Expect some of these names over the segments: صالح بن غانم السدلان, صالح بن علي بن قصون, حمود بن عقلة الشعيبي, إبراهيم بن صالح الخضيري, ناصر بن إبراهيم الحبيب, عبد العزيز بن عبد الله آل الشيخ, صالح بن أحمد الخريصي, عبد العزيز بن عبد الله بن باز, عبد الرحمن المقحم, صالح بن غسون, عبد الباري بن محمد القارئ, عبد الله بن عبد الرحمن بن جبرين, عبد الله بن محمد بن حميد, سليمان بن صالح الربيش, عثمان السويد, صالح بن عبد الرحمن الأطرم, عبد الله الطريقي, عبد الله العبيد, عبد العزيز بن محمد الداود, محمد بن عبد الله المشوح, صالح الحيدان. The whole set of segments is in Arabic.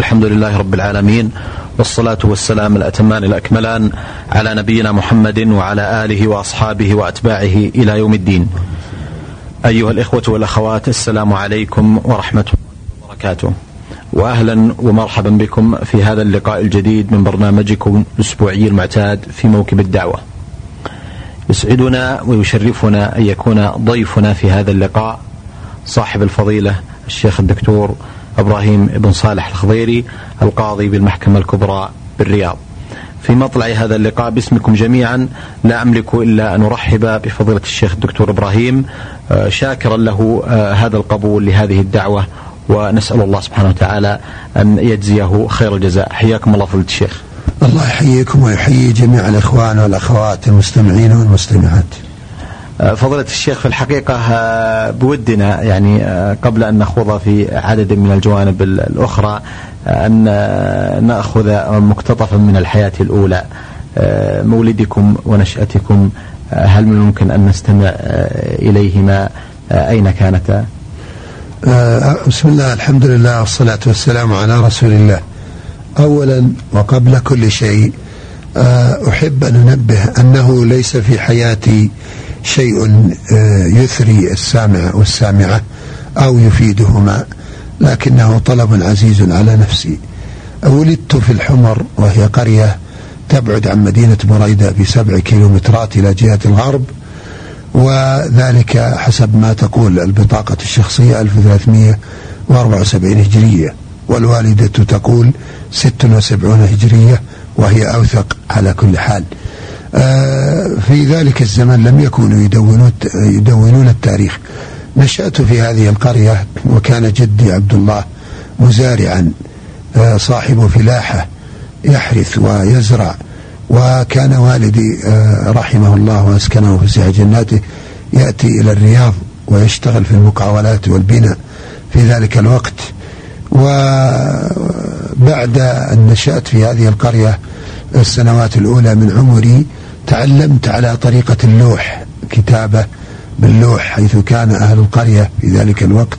الحمد لله رب العالمين، والصلاة والسلام الأتمان الأكملان على نبينا محمد وعلى آله وأصحابه وأتباعه إلى يوم الدين. أيها الإخوة والأخوات، السلام عليكم ورحمة الله وبركاته، وأهلا ومرحبا بكم في هذا اللقاء الجديد من برنامجكم الأسبوعي المعتاد في موكب الدعوة. يسعدنا ويشرفنا أن يكون ضيفنا في هذا اللقاء صاحب الفضيلة الشيخ الدكتور إبراهيم بن صالح الخضيري، القاضي بالمحكمة الكبرى بالرياض. في مطلع هذا اللقاء باسمكم جميعا لا أملك إلا أن أرحب بفضيلة الشيخ الدكتور إبراهيم، شاكرا له هذا القبول لهذه الدعوة، ونسأل الله سبحانه وتعالى أن يجزيه خير الجزاء. حياكم الله فضيلة الشيخ. الله يحييكم ويحيي جميع الإخوان والأخوات المستمعين والمستمعات. فضيلة الشيخ، في الحقيقة بودنا يعني قبل أن نخوض في عدد من الجوانب الأخرى أن نأخذ مقتطفا من الحياة الأولى، مولدكم ونشأتكم، هل من الممكن أن نستمع إليهما؟ أين كانتا؟ بسم الله، الحمد لله والصلاة والسلام على رسول الله. أولا وقبل كل شيء أحب أن أنبه أنه ليس في حياتي شيء يثري السامع والسامعة أو يفيدهما، لكنه طلب عزيز على نفسي. ولدت في الحمر، وهي قرية تبعد عن مدينة بريدة ب7 كيلومترات إلى جهة الغرب، وذلك حسب ما تقول البطاقة الشخصية 1374 هجرية، والوالدة تقول 76 هجرية، وهي أوثق. على كل حال في ذلك الزمن لم يكونوا يدونون التاريخ. نشأت في هذه القرية، وكان جدي عبد الله مزارعا صاحب فلاحة يحرث ويزرع، وكان والدي رحمه الله وأسكنه ووسع جناته يأتي إلى الرياض ويشتغل في المقاولات والبناء في ذلك الوقت. وبعد أن نشأت في هذه القرية السنوات الأولى من عمري، تعلمت على طريقة اللوح، كتابة باللوح، حيث كان أهل القرية في ذلك الوقت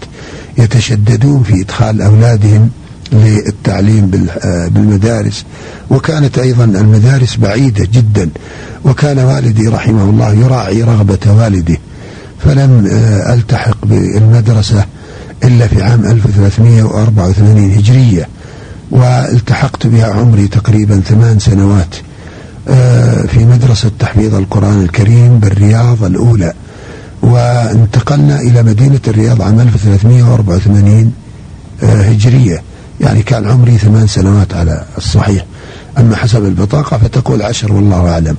يتشددون في إدخال أولادهم للتعليم بالمدارس، وكانت أيضا المدارس بعيدة جدا، وكان والدي رحمه الله يراعي رغبة والده، فلم ألتحق بالمدرسة إلا في عام 1384 هجرية، والتحقت بها عمري تقريبا 8 سنوات في مدرسة تحفيظ القرآن الكريم بالرياض الأولى. وانتقلنا إلى مدينة الرياض عام 1384 هجرية، يعني كان عمري 8 سنوات على الصحيح، أما حسب البطاقة فتقول 10 والله أعلم.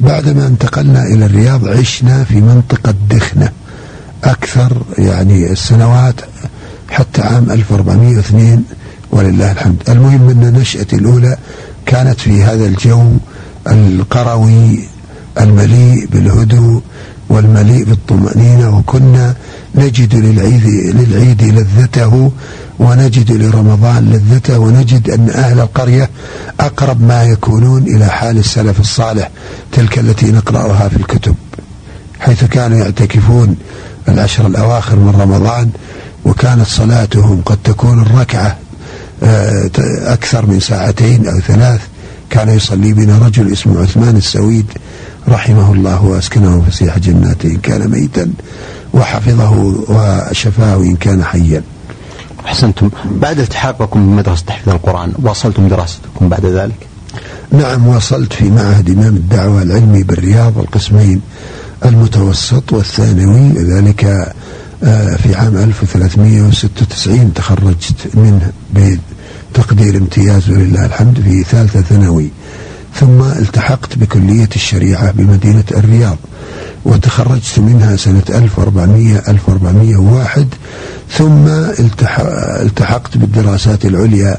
بعدما انتقلنا إلى الرياض عشنا في منطقة دخنة أكثر يعني السنوات حتى عام 1402 ولله الحمد. المهم أن نشأتي الأولى كانت في هذا الجو القروي المليء بالهدوء والمليء بالطمأنينة، وكنا نجد للعيد لذته، ونجد لرمضان لذته، ونجد أن أهل القرية أقرب ما يكونون إلى حال السلف الصالح، تلك التي نقرأها في الكتب، حيث كانوا يعتكفون ال10 الأواخر من رمضان، وكانت صلاتهم قد تكون الركعة أكثر من 2 أو 3 ساعات. كان يصلي بنا رجل اسمه عثمان السويد رحمه الله وأسكنه فسيح جناته إن كان ميتا، وحفظه وشفاه إن كان حيا. أحسنتم. بعد التحاقكم بمدرسة تحفيظ القرآن واصلتم دراستكم بعد ذلك؟ نعم، واصلت في معهد إمام الدعوة العلمي بالرياض القسمين، المتوسط والثانوي، ذلك في عام 1396 تخرجت منه بتقدير امتياز ولله الحمد في 3 ثانوي. ثم التحقت بكلية الشريعة بمدينة الرياض، وتخرجت منها سنة 1401. ثم التحقت بالدراسات العليا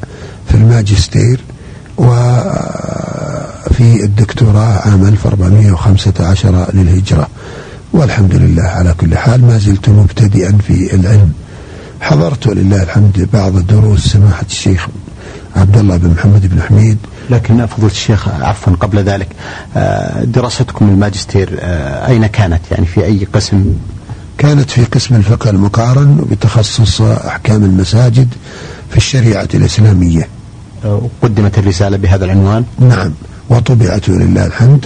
في الماجستير وفي الدكتوراه عام 1415 للهجرة، والحمد لله. على كل حال ما زلت مبتدئا في العلم. حضرت ولله الحمد بعض الدروس سماحة الشيخ عبد الله بن محمد بن حميد. لكن فضيلة الشيخ عفوا قبل ذلك، دراستكم الماجستير أين كانت؟ يعني في أي قسم كانت في قسم الفقه المقارن بتخصص أحكام المساجد في الشريعة الإسلامية. قدمت الرسالة بهذا العنوان؟ نعم، وطبعت ولله الحمد،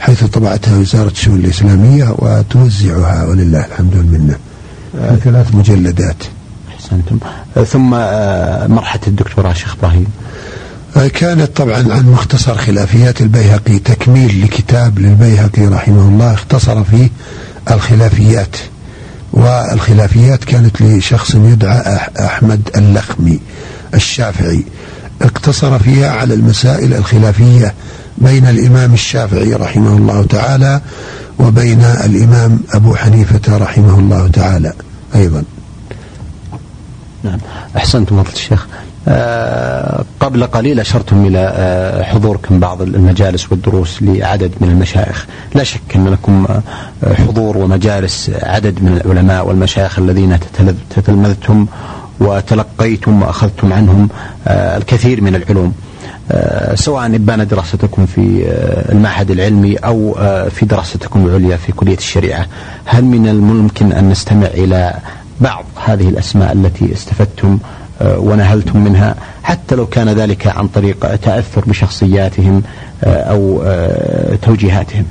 حيث طبعتها وزارة الشؤون الإسلامية وتوزعها ولله الحمد والمنة في 3 مجلدات. أحسنتم. ثم مرحلة الدكتوراه شيخ إبراهيم كانت طبعا عن مختصر خلافيات البيهقي، تكميل لكتاب للبيهقي رحمه الله اختصر فيه الخلافيات، والخلافيات كانت لشخص يدعى أحمد اللخمي الشافعي، اقتصر فيها على المسائل الخلافية بين الإمام الشافعي رحمه الله تعالى وبين الإمام أبو حنيفة رحمه الله تعالى أيضا. نعم أحسنتم فضيلة الشيخ. قبل قليل أشرتم إلى حضوركم بعض المجالس والدروس لعدد من المشايخ، لا شك أن لكم حضور ومجالس عدد من العلماء والمشايخ الذين تتلمذتم وتلقيتم وأخذتم عنهم الكثير من العلوم، سواء ابان دراستكم في المعهد العلمي أو في دراستكم العليا في كلية الشريعة. هل من الممكن أن نستمع إلى بعض هذه الأسماء التي استفدتم ونهلتم منها، حتى لو كان ذلك عن طريق تأثر بشخصياتهم أو توجيهاتهم؟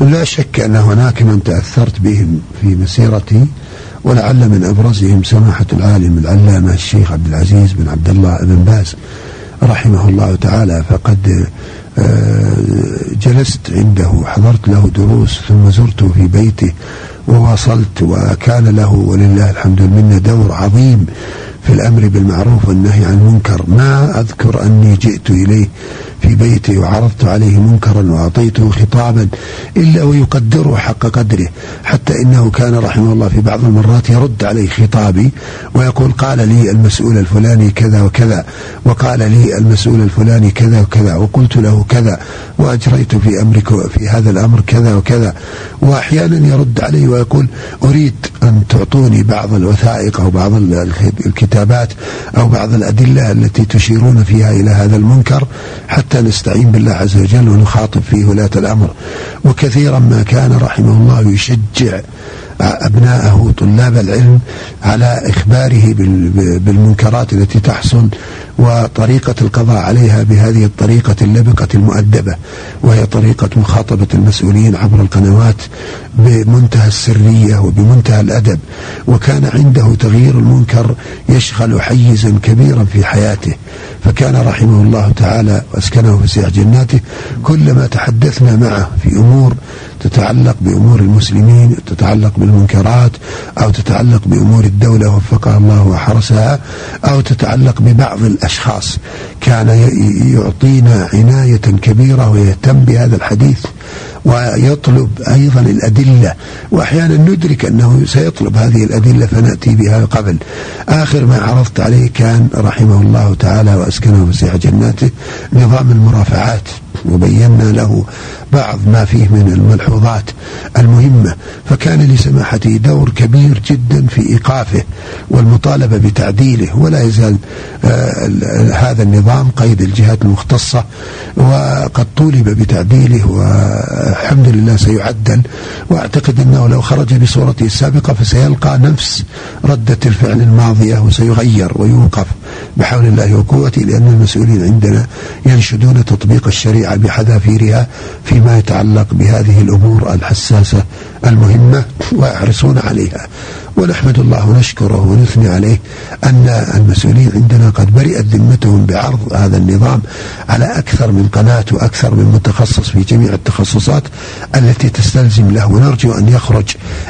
لا شك أن هناك من تأثرت بهم في مسيرتي، ولعل من أبرزهم سماحة العالم العلامة الشيخ عبد العزيز بن عبد الله بن باز رحمه الله تعالى، فقد جلست عنده، حضرت له دروس، ثم زرته في بيته وواصلت، وكان له ولله الحمد والمنة دور عظيم في الأمر بالمعروف والنهي عن المنكر. ما أذكر أني جئت إليه في بيتي وعرضت عليه منكرا وأعطيته خطابا إلا ويقدره حق قدره، حتى إنه كان رحمه الله في بعض المرات يرد علي خطابي ويقول قال لي المسؤول الفلاني كذا وكذا، وقال لي المسؤول الفلاني كذا وكذا، وقلت له كذا، وأجريت في هذا الأمر كذا وكذا. وأحيانا يرد علي ويقول أريد أن تعطوني بعض الوثائق أو بعض الكتابات أو بعض الأدلة التي تشيرون فيها إلى هذا المنكر، حتى نستعين بالله عز وجل ونخاطب فيه ولاة الأمر. وكثيرا ما كان رحمه الله يشجع أبناءه طلاب العلم على إخباره بالمنكرات التي تحصل وطريقة القضاء عليها بهذه الطريقة اللبقة المؤدبة، وهي طريقة مخاطبة المسؤولين عبر القنوات بمنتهى السرية وبمنتهى الأدب. وكان عنده تغيير المنكر يشغل حيزا كبيرا في حياته، فكان رحمه الله تعالى وأسكنه فسيح جناته كلما تحدثنا معه في أمور تتعلق بأمور المسلمين، تتعلق بالمنكرات، أو تتعلق بأمور الدولة وفقها الله وحرسها، أو تتعلق ببعض الأشخاص، كان يعطينا عناية كبيرة ويهتم بهذا الحديث، ويطلب أيضا الأدلة، وأحيانا ندرك أنه سيطلب هذه الأدلة فنأتي بها قبل. آخر ما عرضت عليه كان رحمه الله تعالى وأسكنه فسيح جناته نظام المرافعات، وبينا له بعض ما فيه من الملحوظات المهمة، فكان لسماحته دور كبير جدا في إيقافه والمطالبة بتعديله. ولا يزال هذا النظام قيد الجهات المختصة، وقد طولب بتعديله، والحمد لله سيعدل، وأعتقد أنه لو خرج بصورته السابقة فسيلقى نفس ردة الفعل الماضية، وسيغير ويوقف بحول الله وقوته، لأن المسؤولين عندنا ينشدون تطبيق الشريعة بحذافيرها فيما يتعلق بهذه الأمور الحساسة المهمة ويحرصون عليها. ونحمد الله ونشكره ونثني عليه أن المسؤولين عندنا قد برئت ذمتهم بعرض هذا النظام على أكثر من قناة وأكثر من متخصص في جميع التخصصات التي تستلزم له، ونرجو أن يخرج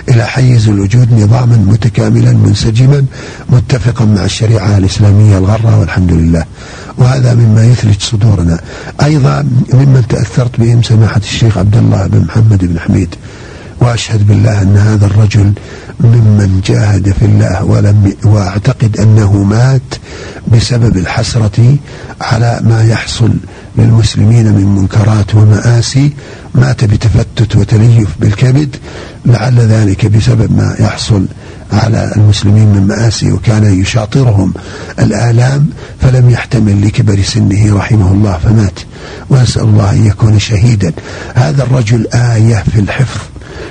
إلى حيز الوجود نظاما متكاملا منسجما متفقا مع الشريعة الإسلامية الغرة، والحمد لله. وهذا مما يثلج صدورنا. أيضا ممن تأثرت بهم سماحة الشيخ عبد الله بن محمد بن حميد، وأشهد بالله أن هذا الرجل ممن جاهد في الله وأعتقد أنه مات بسبب الحسرة على ما يحصل للمسلمين من منكرات ومآسي، مات بتفتت وتليف بالكبد، لعل ذلك بسبب ما يحصل على المسلمين من مآسي، وكان يشاطرهم الآلام فلم يحتمل لكبر سنه رحمه الله فمات، وأسأل الله أن يكون شهيدا. هذا الرجل آية في الحفظ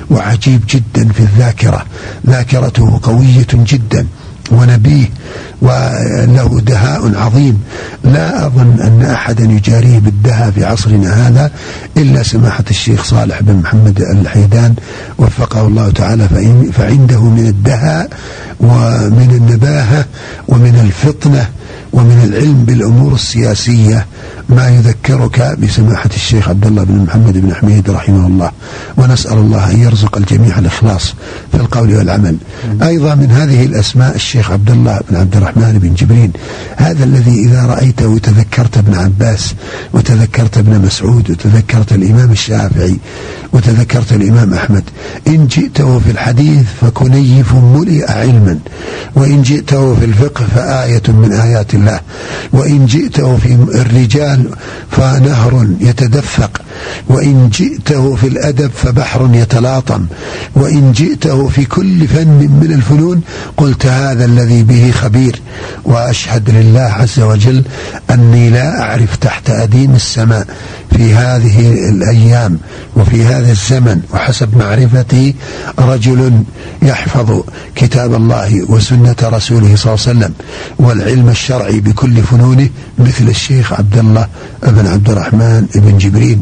وعجيب جدا في الذاكرة، ذاكرته قوية جدا ونبيه وله دهاء عظيم، لا أظن أن أحدا يجاريه بالدهاء في عصرنا هذا إلا سماحة الشيخ صالح بن محمد الحيدان وفقه الله تعالى، فعنده من الدهاء ومن النباهة ومن الفطنة ومن العلم بالأمور السياسية ما يذكرك بسماحة الشيخ عبد الله بن محمد بن حميد رحمه الله، ونسأل الله أن يرزق الجميع الإخلاص في القول والعمل. أيضا من هذه الأسماء الشيخ عبد الله بن عبد الرحمن بن جبرين، هذا الذي إذا رأيته وتذكرت ابن عباس وتذكرت ابن مسعود وتذكرت الإمام الشافعي وتذكرت الإمام أحمد. إن جئته في الحديث فكنيف ملئ علما، وإن جئته في الفقه فآية من آيات الله، وإن جئته في الرجال فنهر يتدفق، وإن جئته في الأدب فبحر يتلاطم، وإن جئته في كل فن من الفنون قلت هذا الذي به خبير. وأشهد لله عز وجل أني لا أعرف تحت أديم السماء في هذه الأيام وفي هذا الزمن وحسب معرفتي رجل يحفظ كتاب الله وسنة رسوله صلى الله عليه وسلم والعلم الشرعي بكل فنونه مثل الشيخ عبد الله بن عبد الرحمن بن جبرين،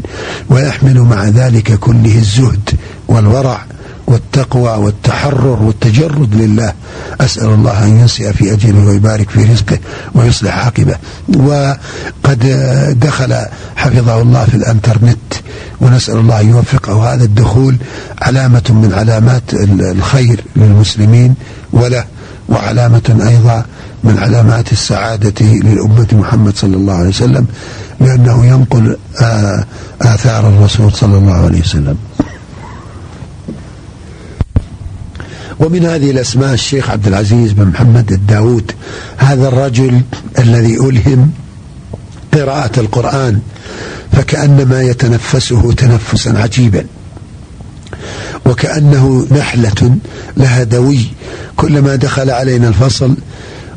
ويحمل مع ذلك كله الزهد والورع والتقوى والتحرر والتجرد لله. أسأل الله أن ينسئ في أجله ويبارك في رزقه ويصلح عاقبه. وقد دخل حفظه الله في الانترنت، ونسأل الله أن يوفقه، هذا الدخول علامة من علامات الخير للمسلمين وله، وعلامة أيضا من علامات السعادة للأمة محمد صلى الله عليه وسلم، لأنه ينقل آثار الرسول صلى الله عليه وسلم. ومن هذه الأسماء الشيخ عبد العزيز بن محمد الداود، هذا الرجل الذي ألهم قراءة القرآن فكأنما يتنفسه تنفسا عجيبا، وكأنه نحلة لها دوي، كلما دخل علينا الفصل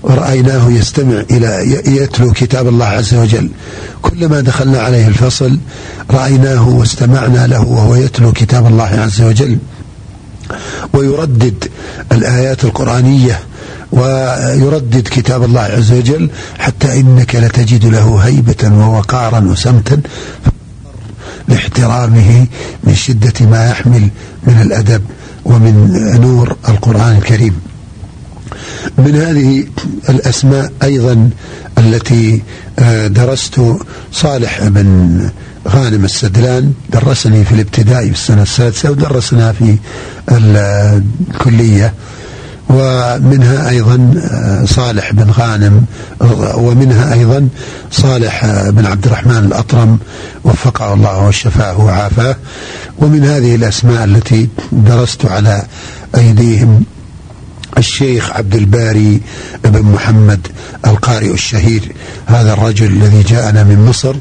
ورأيناه يستمع إلى يتلو كتاب الله عز وجل، كلما دخلنا عليه الفصل رأيناه واستمعنا له وهو يتلو كتاب الله عز وجل ويردد الآيات القرآنية ويردد كتاب الله عز وجل، حتى إنك لتجد له هيبة ووقارا وسمتا لاحترامه من شدة ما يحمل من الأدب ومن نور القرآن الكريم. من هذه الأسماء أيضا التي درست صالح بن غانم السدلان، درسني في الابتدائي في السنة السادسة ودرسنا في الكلية، ومنها أيضا صالح بن غانم، ومنها أيضا صالح بن عبد الرحمن الأطرم وفقه الله وشفاه وعافاه. ومن هذه الأسماء التي درست على أيديهم الشيخ عبد الباري بن محمد القارئ الشهير، هذا الرجل الذي جاءنا من مصر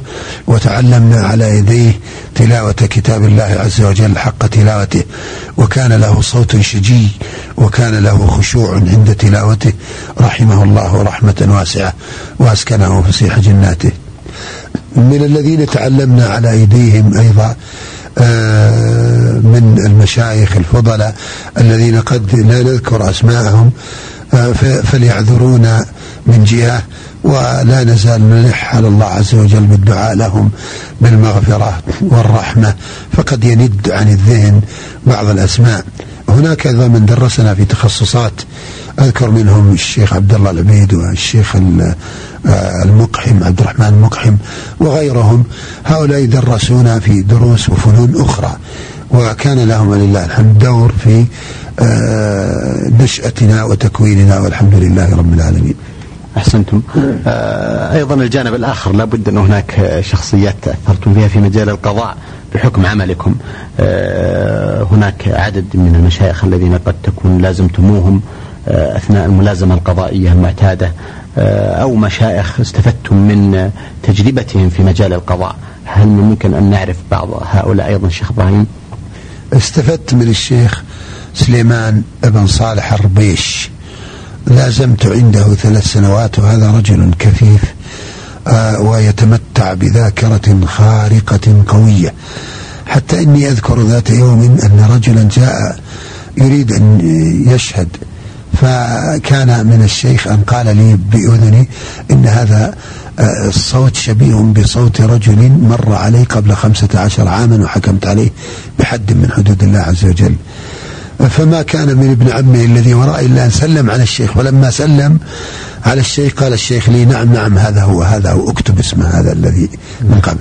وتعلمنا على يديه تلاوة كتاب الله عز وجل حق تلاوته، وكان له صوت شجي وكان له خشوع عند تلاوته، رحمه الله رحمة واسعة وأسكنه فسيح جناته. من الذين تعلمنا على أيديهم أيضا من المشايخ الفضلاء الذين قد لا نذكر أسماءهم فليعذرونا من جهة، ولا نزال نلح على الله عز وجل بالدعاء لهم بالمغفرة والرحمة، فقد يند عن الذهن بعض الأسماء. هناك أيضا من درسنا في تخصصات، أذكر منهم الشيخ عبد الله العبيد والشيخ المقحم عبد الرحمن المقحم وغيرهم، هؤلاء درسونا في دروس وفنون أخرى، وكان لهم ولله الحمد دور في نشأتنا وتكويننا، والحمد لله رب العالمين. أحسنتم. أيضا الجانب الآخر لابد أن هناك شخصيات تأثرتم بها في مجال القضاء بحكم عملكم، هناك عدد من المشايخ الذين قد تكون لازمتموهم أثناء الملازمة القضائية المعتادة، أو مشايخ استفدتم من تجربتهم في مجال القضاء، هل ممكن أن نعرف بعض هؤلاء أيضا شيخ إبراهيم؟ استفدت من الشيخ سليمان بن صالح الربيش، لازمت عنده 3 سنوات، وهذا رجل كثيف ويتمتع بذاكرة خارقة قوية، حتى إني أذكر ذات يوم أن رجلا جاء يريد أن يشهد، فكان من الشيخ أن قال لي بأذني إن هذا الصوت شبيه بصوت رجل مر علي قبل 15 عاما وحكمت عليه بحد من حدود الله عز وجل. فما كان من ابن عمي الذي ورائي إلا أن سلم على الشيخ، ولما سلم على الشيخ قال الشيخ لي نعم نعم هذا هو هذا، واكتب اسم هذا الذي من قبل.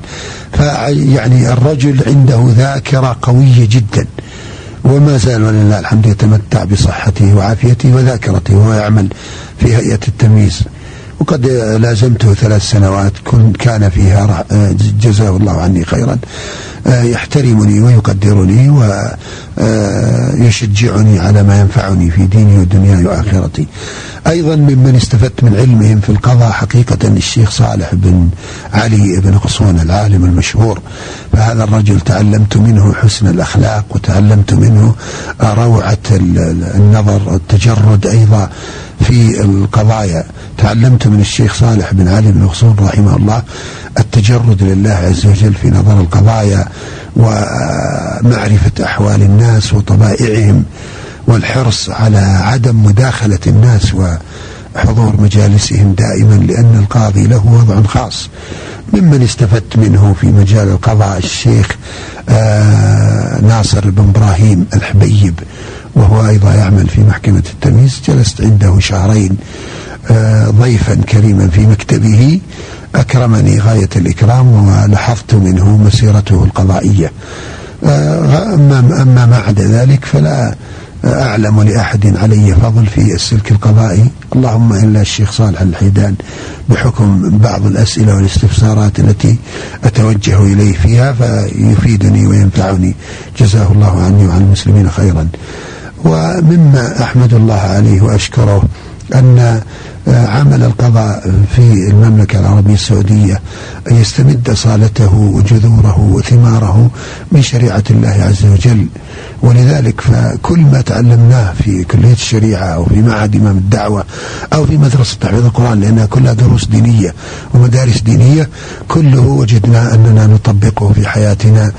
فيعني الرجل عنده ذاكرة قوية جدا، وما زال ولله الحمد يتمتع بصحته وعافيته وذاكرته، وهو يعمل في هيئة التمييز، وقد لازمته 3 سنوات كان فيها جزاه الله عني خيرا يحترمني ويقدرني ويشجعني على ما ينفعني في ديني ودنياي وآخرتي. أيضا ممن استفدت من علمهم في القضاء حقيقة الشيخ صالح بن علي بن قصون العالم المشهور، فهذا الرجل تعلمت منه حسن الأخلاق، وتعلمت منه روعة النظر والتجرد أيضا في القضايا. تعلمت من الشيخ صالح بن علي بن قصون رحمه الله التجرد لله عز وجل في نظر القضايا، ومعرفة أحوال الناس وطبائعهم، والحرص على عدم مداخلة الناس وحضور مجالسهم دائما، لأن القاضي له وضع خاص. ممن استفدت منه في مجال القضاء الشيخ ناصر بن إبراهيم الحبيب، وهو أيضا يعمل في محكمة التمييز. جلست عنده 2 شهرين ضيفا كريما في مكتبه، أكرمني غاية الإكرام، ولاحظت منه مسيرته القضائية. أما ما عدا ذلك فلا أعلم لأحد علي فضل في السلك القضائي، اللهم إلا الشيخ صالح الحيدان، بحكم بعض الأسئلة والاستفسارات التي أتوجه إليه فيها فيفيدني وينفعني، جزاه الله عني وعن المسلمين خيرا. ومما أحمد الله عليه وأشكره أن عمل القضاء في المملكة العربية السعودية يستمد صالته وجذوره وثماره من شريعة الله عز وجل، ولذلك فكل ما تعلمناه في كلية الشريعة أو في معهد إمام الدعوة أو في مدرسة تحفيظ القرآن، لأنها كلها دروس دينية ومدارس دينية، كله وجدنا أننا نطبقه في حياتنا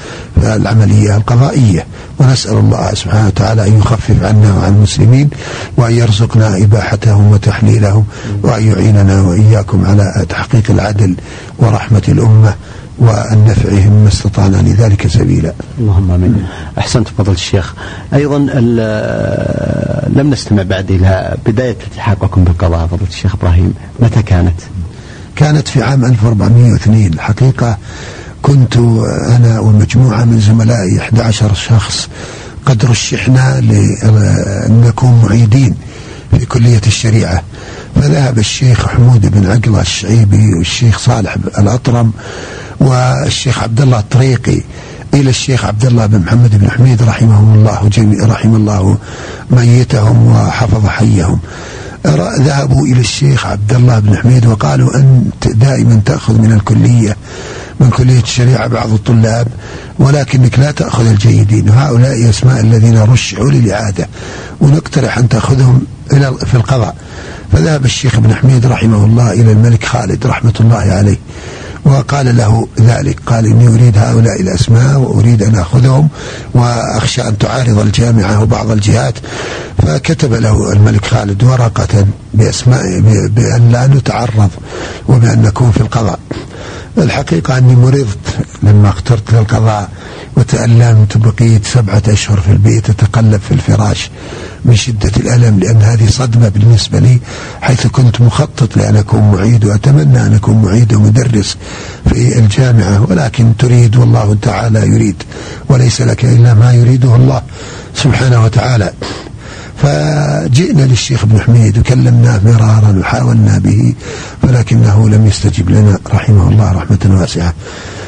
العملية القضائية. ونسأل الله سبحانه وتعالى أن يخفف عنا وعن المسلمين، وأن يرزقنا إباحتهم وتحليلهم، وأن يعيننا وإياكم على تحقيق العدل ورحمة الأمة وأن نفعهم ما استطعنا لذلك سبيلا. اللهم آمين. أحسنت فضل الشيخ. أيضا لم نستمع بعد إلى بداية التحاقكم بالقضاء فضل الشيخ إبراهيم، متى كانت؟ كانت في عام 1402. الحقيقة كنت أنا ومجموعة من زملائي 11 شخص قد رشحنا لنكون معيدين في كلية الشريعة، فذهب الشيخ حمود بن عقلة الشعيبي والشيخ صالح الأطرم والشيخ عبد الله الطريقي إلى الشيخ عبد الله بن محمد بن حميد رحمه الله رحم الله ميتهم وحفظ حيهم. ذهبوا إلى الشيخ عبد الله بن حميد وقالوا أنت دائما تأخذ من كلية الشريعة بعض الطلاب، ولكنك لا تأخذ الجيدين، وهؤلاء أسماء الذين رشحوا للإعادة، ونقترح أن تأخذهم في القضاء. فذهب الشيخ بن حميد رحمه الله إلى الملك خالد رحمة الله عليه وقال له ذلك، قال إني أريد هؤلاء الأسماء وأريد أن أخذهم، وأخشى أن تعارض الجامعة وبعض الجهات. فكتب له الملك خالد ورقة بأسماء بأن لا نتعرض وبأن نكون في القضاء. الحقيقة أني مرضت لما اخترت للقضاء، وتألمت، بقيت 7 أشهر في البيت أتقلب في الفراش من شدة الألم، لأن هذه صدمة بالنسبة لي، حيث كنت مخطط لأن أكون معيد وأتمنى أن أكون معيد ومدرس في الجامعة، ولكن تريد والله تعالى يريد، وليس لك إلا ما يريده الله سبحانه وتعالى. فجئنا للشيخ ابن حميد وكلمناه مرارا وحاولنا به، ولكنه لم يستجب لنا رحمه الله رحمة واسعة.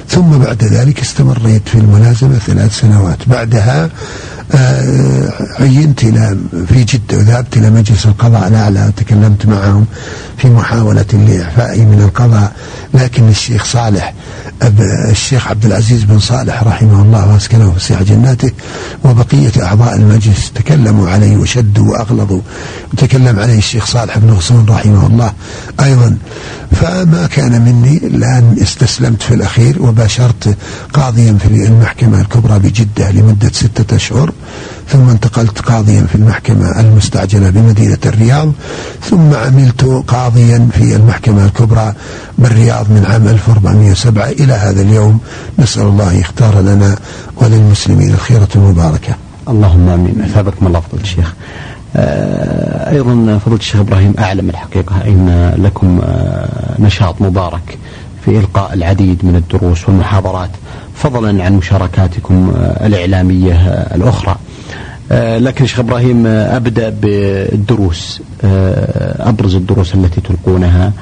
ثم بعد ذلك استمريت في الملازمة 3 سنوات. بعدها عينت في جدة وذهبت إلى مجلس القضاء الأعلى، تكلمت معهم في محاولة لإعفائي من القضاء، لكن الشيخ صالح الشيخ عبد العزيز بن صالح رحمه الله واسكنه في سيح جناته وبقية أعضاء المجلس تكلموا عليه وشدوا وأغلظوا، وتكلم عليه الشيخ صالح بن غسون رحمه الله أيضا. فما كان مني لأن استسلمت في الأخير وباشرت قاضيا في المحكمة الكبرى بجدة لمدة 6 أشهر، ثم انتقلت قاضيا في المحكمة المستعجلة بمدينة الرياض، ثم عملت قاضيا في المحكمة الكبرى بالرياض من عام 1407 إلى هذا اليوم. نسأل الله يختار لنا وللمسلمين الخيرة المباركة. اللهم آمين. أثابكم الله فضل الشيخ. أيضا فضل الشيخ إبراهيم، أعلم الحقيقة أن لكم نشاط مبارك في إلقاء العديد من الدروس والمحاضرات، فضلا عن مشاركاتكم الإعلامية الأخرى. لكن شيخ إبراهيم، أبدأ بالدروس، أبرز الدروس التي تلقونها،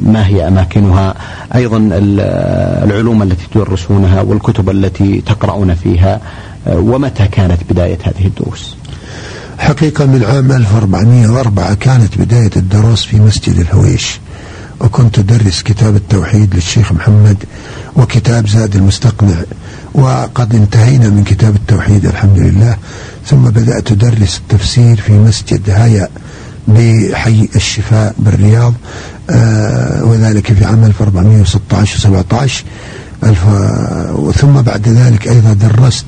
ما هي أماكنها، أيضا العلوم التي تدرسونها والكتب التي تقرؤون فيها، ومتى كانت بداية هذه الدروس؟ حقيقة من عام 1404 كانت بداية الدروس في مسجد الهويش، وكنت أدرس كتاب التوحيد للشيخ محمد وكتاب زاد المستقنع، وقد انتهينا من كتاب التوحيد الحمد لله. ثم بدأت أدرس التفسير في مسجد هيا بحي الشفاء بالرياض، وذلك في عام 1416 و17 ثم بعد ذلك أيضا درست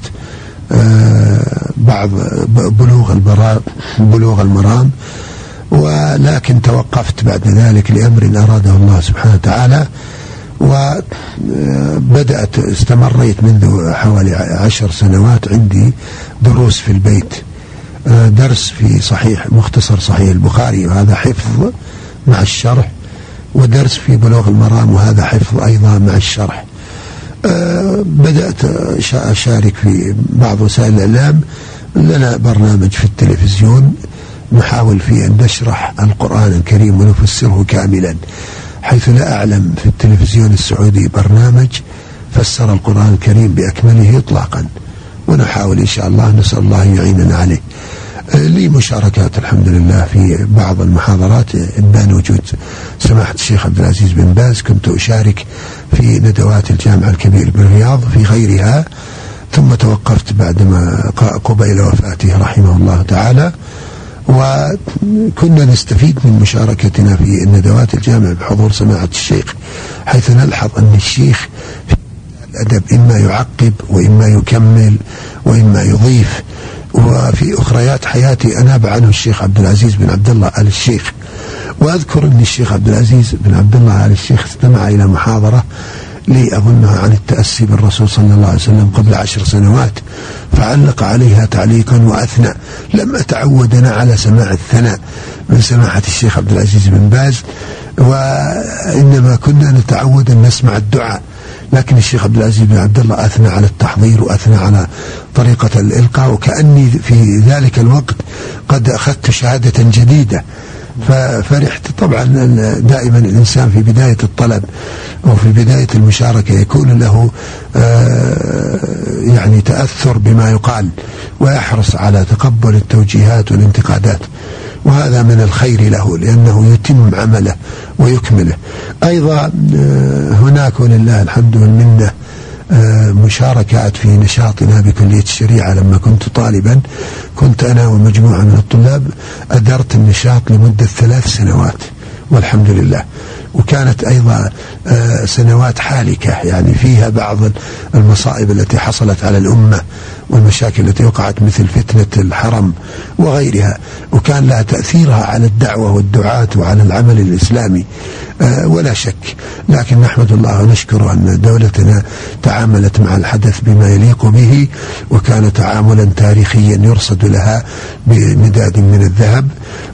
بعض بلوغ المرام، ولكن توقفت بعد ذلك لأمر أراده الله سبحانه وتعالى. وبدأت استمريت منذ حوالي 10 سنوات عندي دروس في البيت، درس في مختصر صحيح البخاري وهذا حفظ مع الشرح، ودرس في بلوغ المرام وهذا حفظ أيضا مع الشرح. بدأت أشارك في بعض وسائل الإعلام، لنا برنامج في التلفزيون نحاول فيه أن نشرح القرآن الكريم ونفسره كاملا، حيث لا أعلم في التلفزيون السعودي برنامج فسر القرآن الكريم بأكمله إطلاقا، ونحاول إن شاء الله، نسأل الله يعيننا عليه. لي مشاركات الحمد لله في بعض المحاضرات، إبان وجود سماحة الشيخ عبد العزيز بن باز كنت أشارك في ندوات الجامعة الكبير بالرياض في غيرها، ثم توقفت بعدما قبيل وفاته رحمه الله تعالى. وكنا نستفيد من مشاركتنا في ندوات الجامعة بحضور سماحة الشيخ، حيث نلحظ أن الشيخ في الأدب إما يعقب وإما يكمل وإما يضيف. وفي أخريات حياتي أناب عنه الشيخ عبد العزيز بن عبد الله آل الشيخ، وأذكر أن الشيخ عبد العزيز بن عبد الله آل الشيخ استمع إلى محاضرة لي أظنها عن التأسي بالرسول صلى الله عليه وسلم قبل 10 سنوات، فعلق عليها تعليقا وأثنى. لم أتعود أنا على سماع الثناء من سماحة الشيخ عبد العزيز بن باز، وإنما كنا نتعود أن نسمع الدعاء، لكن الشيخ عبد العزيز بن عبد الله أثنى على التحضير وأثنى على طريقة الإلقاء، وكأني في ذلك الوقت قد أخذت شهادة جديدة، ففرحت. طبعا دائما الإنسان في بداية الطلب وفي بداية المشاركة يكون له يعني تأثر بما يقال، ويحرص على تقبل التوجيهات والانتقادات، وهذا من الخير له لأنه يتم عمله ويكمله. أيضا هناك ولله الحمد والمنة مشاركات في نشاطنا بكلية الشريعة. لما كنت طالبا كنت أنا ومجموعة من الطلاب أدرت النشاط لمدة 3 سنوات والحمد لله، وكانت أيضا سنوات حالكة يعني فيها بعض المصائب التي حصلت على الأمة والمشاكل التي وقعت مثل فتنة الحرم وغيرها، وكان لها تأثيرها على الدعوة والدعاة وعلى العمل الإسلامي ولا شك. لكن نحمد الله ونشكر أن دولتنا تعاملت مع الحدث بما يليق به، وكان تعاملا تاريخيا يرصد لها بمداد من الذهب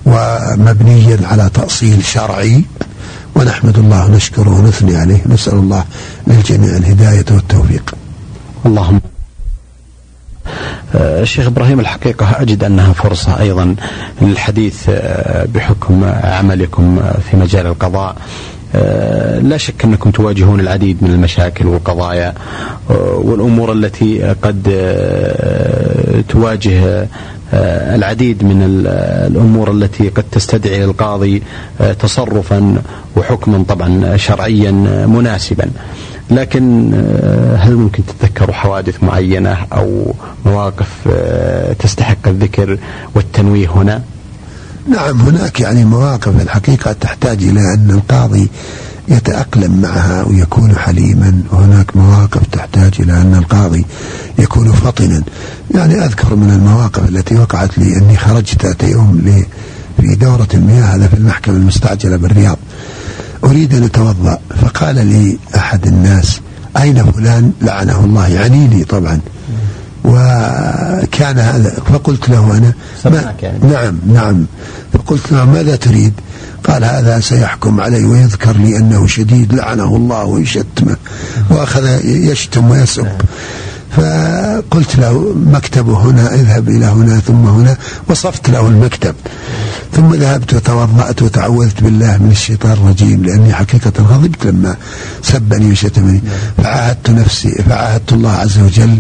ومبنيا على تأصيل شرعي، ونحمد الله ونشكره ونثني عليه. نسأل الله للجميع الهداية والتوفيق. اللهم الشيخ إبراهيم، الحقيقة أجد أنها فرصة أيضا للحديث بحكم عملكم في مجال القضاء. لا شك أنكم تواجهون العديد من المشاكل والقضايا والأمور التي قد تواجه العديد من الأمور التي قد تستدعي للقاضي تصرفا وحكما طبعا شرعيا مناسبا. لكن هل ممكن تتذكر حوادث معينة أو مواقف تستحق الذكر والتنويه هنا؟ نعم، هناك يعني مواقف الحقيقة تحتاج إلى أن القاضي يتأقلم معها ويكون حليما، وهناك مواقف تحتاج إلى أن القاضي يكون فطنا. يعني أذكر من المواقف التي وقعت لي أني خرجت ذات يوم في دورة المياه هذا في المحكمة المستعجلة بالرياض، أريد أن أتوضأ، فقال لي أحد الناس: أين فلان لعنه الله، يعنيني طبعا. وكان هذا، فقلت له أنا نعم، فقلت له: ماذا تريد؟ قال: هذا سيحكم علي ويذكر لي أنه شديد لعنه الله ويشتمه، وأخذ يشتم ويسب. فقلت له: مكتبه هنا، اذهب إلى هنا ثم هنا، وصفت له المكتب. ثم ذهبت وتوضأت وتعوذت بالله من الشيطان الرجيم، لأني حقيقة غضبت لما سبني وشتمني. فعاهدت الله عز وجل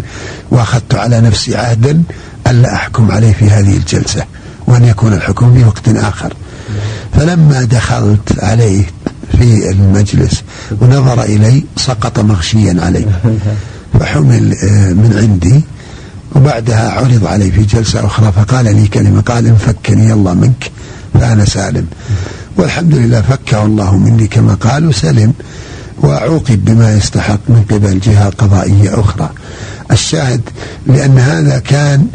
وأخذت على نفسي عهدا ألا أحكم عليه في هذه الجلسة، وأن يكون الحكم في وقت آخر. فلما دخلت عليه في المجلس ونظر إلي سقط مغشيا علي، فحمل من عندي، وبعدها عرض علي في جلسة أخرى، فقال لي كلمة، قال: انفكني الله منك فأنا سالم. والحمد لله فكه الله مني كما قال وسلم، وعوقب بما يستحق من قبل جهة قضائية أخرى. الشاهد، لأن هذا كان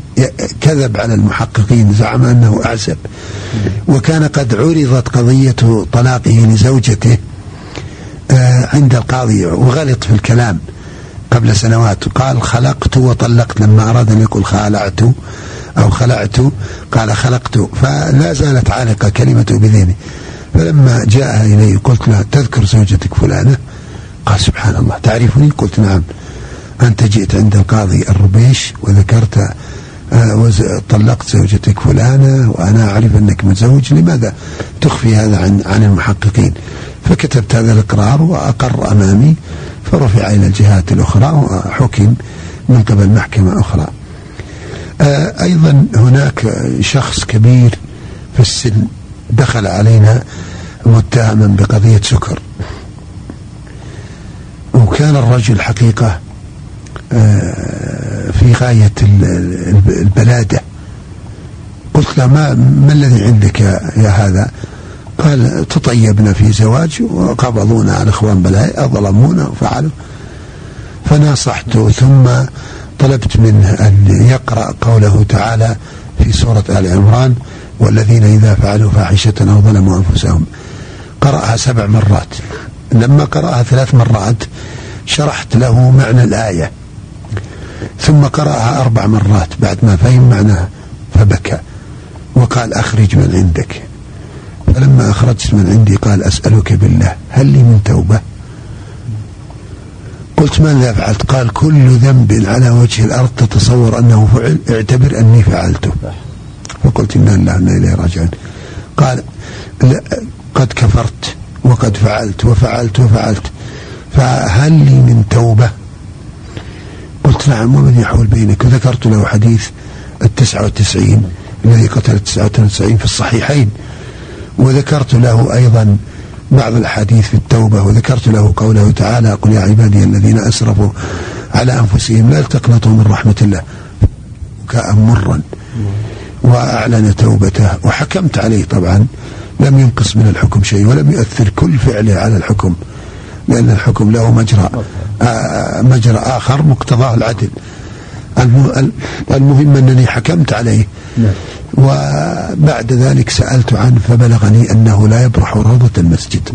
كذب على المحققين، زعم أنه أعزب، وكان قد عرضت قضية طلاقه لزوجته عند القاضي، وغلط في الكلام قبل سنوات، قال: خلقت وطلقت، لما أراد أن يقول خلعت أو خلعت قال خلقت، فلا زالت عالقة كلمته بذهني. فلما جاء إلي قلت له: تذكر زوجتك فلانة؟ قال: سبحان الله، تعرفني؟ قلت: نعم. أنت جئت عند القاضي الربيش وذكرت طلقت زوجتك فلانة، وأنا أعرف أنك متزوج، لماذا تخفي هذا عن المحققين؟ فكتبت هذا الإقرار وأقر أمامي، فرفع إلى الجهات الأخرى وحكم من قبل محكمة أخرى. أيضا هناك شخص كبير في السن دخل علينا متهما بقضية سكر، وكان الرجل حقيقة في غاية البلادة. قلت له: ما الذي عندك يا هذا؟ قال: تطيبنا في زواج، وقبضونا على إخوان بلاء، أظلمونا وفعلوا. فناصحته، ثم طلبت منه أن يقرأ قوله تعالى في سورة آل عمران: والذين إذا فعلوا فاحشة أو ظلموا أنفسهم. قرأها 7 مرات. لما قرأها 3 مرات شرحت له معنى الآية، ثم قرأها 4 مرات بعد ما فهم معناها، فبكى وقال: أخرج من عندك. فلما أخرجت من عندي قال: أسألك بالله، هل لي من توبة؟ قلت: ماذا فعلت؟ قال: كل ذنب على وجه الأرض تتصور أنه فعل، اعتبر أني فعلته. فقلت: إنا لله وإنا إليه راجعون. قال: قد كفرت وقد فعلت، فهل لي من توبة؟ قلت: نعم، ومن يحول بينك. ذكرت له حديث 99 الذي قتل 99 في الصحيحين، وذكرت له أيضا بعض الحديث في التوبة، وذكرت له قوله تعالى: قل يا عبادي الذين أسرفوا على أنفسهم لا تقنطوا من رحمة الله، بكاء مرا، وأعلن توبته، وحكمت عليه طبعا، لم ينقص من الحكم شيء، ولم يؤثر كل فعله على الحكم، لأن الحكم له مجرى آخر مقتضاه العدل. المهم أنني حكمت عليه. وبعد ذلك سألت عنه، فبلغني أنه لا يبرح روضة المسجد،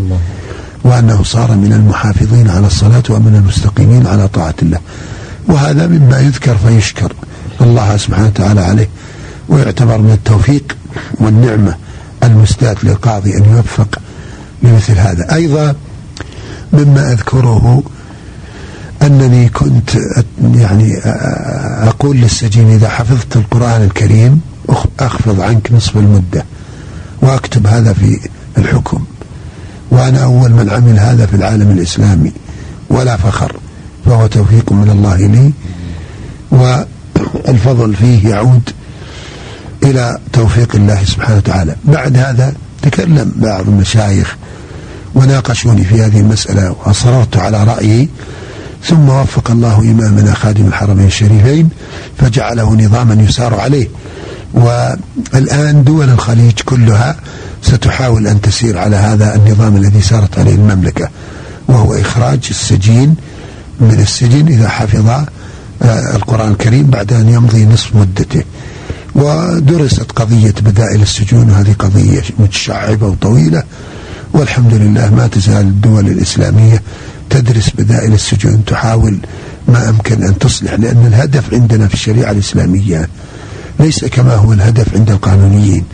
وأنه صار من المحافظين على الصلاة ومن المستقيمين على طاعة الله، وهذا مما يذكر فيشكر الله سبحانه وتعالى عليه، ويعتبر من التوفيق والنعمة المسداة للقاضي أن يوفق لمثل هذا. أيضا مما أذكره أنني كنت يعني أقول للسجين: إذا حفظت القرآن الكريم أخفض عنك نصف المدة، وأكتب هذا في الحكم، وأنا أول من عمل هذا في العالم الإسلامي، ولا فخر، فهو توفيق من الله لي، والفضل فيه يعود إلى توفيق الله سبحانه وتعالى. بعد هذا تكلم بعض المشايخ وناقشوني في هذه المسألة وأصررت على رأيي، ثم وفق الله إمامنا خادم الحرمين الشريفين فجعله نظاما يسار عليه، والآن دول الخليج كلها ستحاول أن تسير على هذا النظام الذي سارت عليه المملكة، وهو إخراج السجين من السجن إذا حفظ القرآن الكريم بعد أن يمضي نصف مدته. ودرست قضية بدائل السجون، وهذه قضية متشعبة وطويلة، والحمد لله ما تزال الدول الإسلامية تدرس بدائل السجون، تحاول ما أمكن أن تصلح، لأن الهدف عندنا في الشريعة الإسلامية ليس كما هو الهدف عند القانونيين.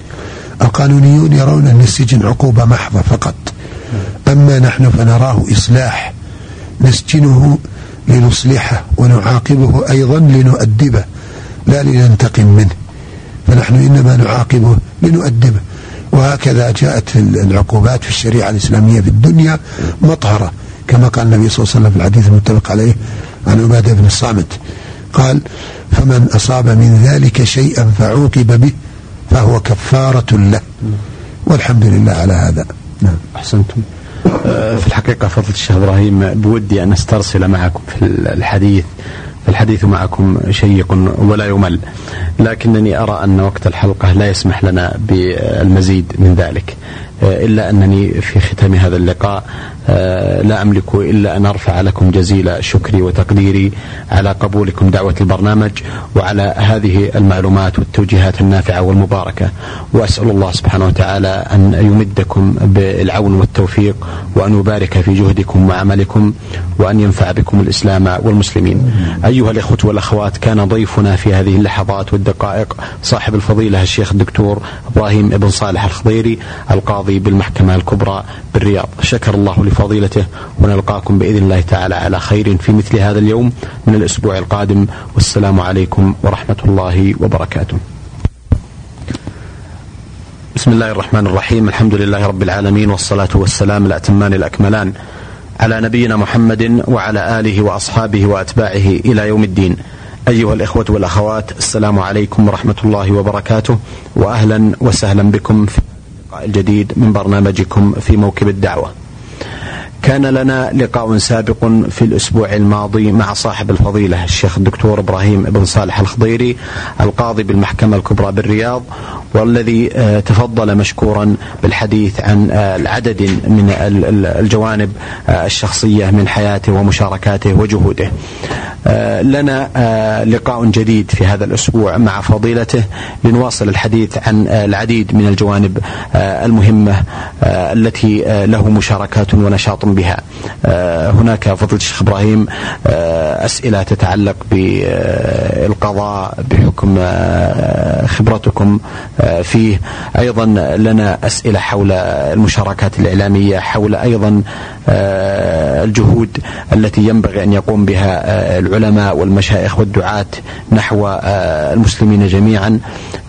القانونيون يرون أن السجن عقوبة محضة فقط، أما نحن فنراه إصلاح، نسجنه لنصلحه ونعاقبه أيضا لنؤدبه لا لننتقم منه، فنحن إنما نعاقبه لنؤدبه. وهكذا جاءت العقوبات في الشريعة الإسلامية في الدنيا مطهرة، كما قال النبي صلى الله عليه وسلم في الحديث المتفق عليه عن عبادة بن الصامت قال: فمن أصاب من ذلك شيئا فعوقب به فهو كفارة له. والحمد لله على هذا. نعم أحسنتم. في الحقيقة فضل الشيخ إبراهيم بودي أن أسترسل معكم في الحديث، الحديث معكم شيق ولا يمل، لكنني أرى أن وقت الحلقة لا يسمح لنا بالمزيد من ذلك، إلا أنني في ختام هذا اللقاء لا أملك إلا أن أرفع لكم جزيل شكري وتقديري على قبولكم دعوة البرنامج وعلى هذه المعلومات والتوجيهات النافعة والمباركة، وأسأل الله سبحانه وتعالى أن يمدكم بالعون والتوفيق، وأن يبارك في جهدكم وعملكم، وأن ينفع بكم الإسلام والمسلمين. أيها الإخوة والأخوات، كان ضيفنا في هذه اللحظات والدقائق صاحب الفضيلة الشيخ الدكتور إبراهيم بن صالح الخضيري، القاضي بالمحكمة الكبرى بالرياض. شكر الله لفضيلته، ونلقاكم بإذن الله تعالى على خير في مثل هذا اليوم من الأسبوع القادم، والسلام عليكم ورحمة الله وبركاته. بسم الله الرحمن الرحيم، الحمد لله رب العالمين، والصلاة والسلام الأتمان الأكملان على نبينا محمد وعلى آله وأصحابه وأتباعه إلى يوم الدين. أيها الإخوة والأخوات، السلام عليكم ورحمة الله وبركاته، وأهلا وسهلا بكم في اللقاء الجديد من برنامجكم في موكب الدعوة. كان لنا لقاء سابق في الأسبوع الماضي مع صاحب الفضيلة الشيخ الدكتور إبراهيم بن صالح الخضيري، القاضي بالمحكمة الكبرى بالرياض، والذي تفضل مشكورا بالحديث عن العدد من الجوانب الشخصية من حياته ومشاركاته وجهوده. لنا لقاء جديد في هذا الأسبوع مع فضيلته لنواصل الحديث عن العديد من الجوانب المهمة التي له مشاركات ونشاط بها. هناك فضل الشيخ إبراهيم أسئلة تتعلق بالقضاء بحكم خبرتكم فيه، أيضا لنا أسئلة حول المشاركات الإعلامية، حول أيضا الجهود التي ينبغي أن يقوم بها العلماء والمشايخ والدعاة نحو المسلمين جميعا.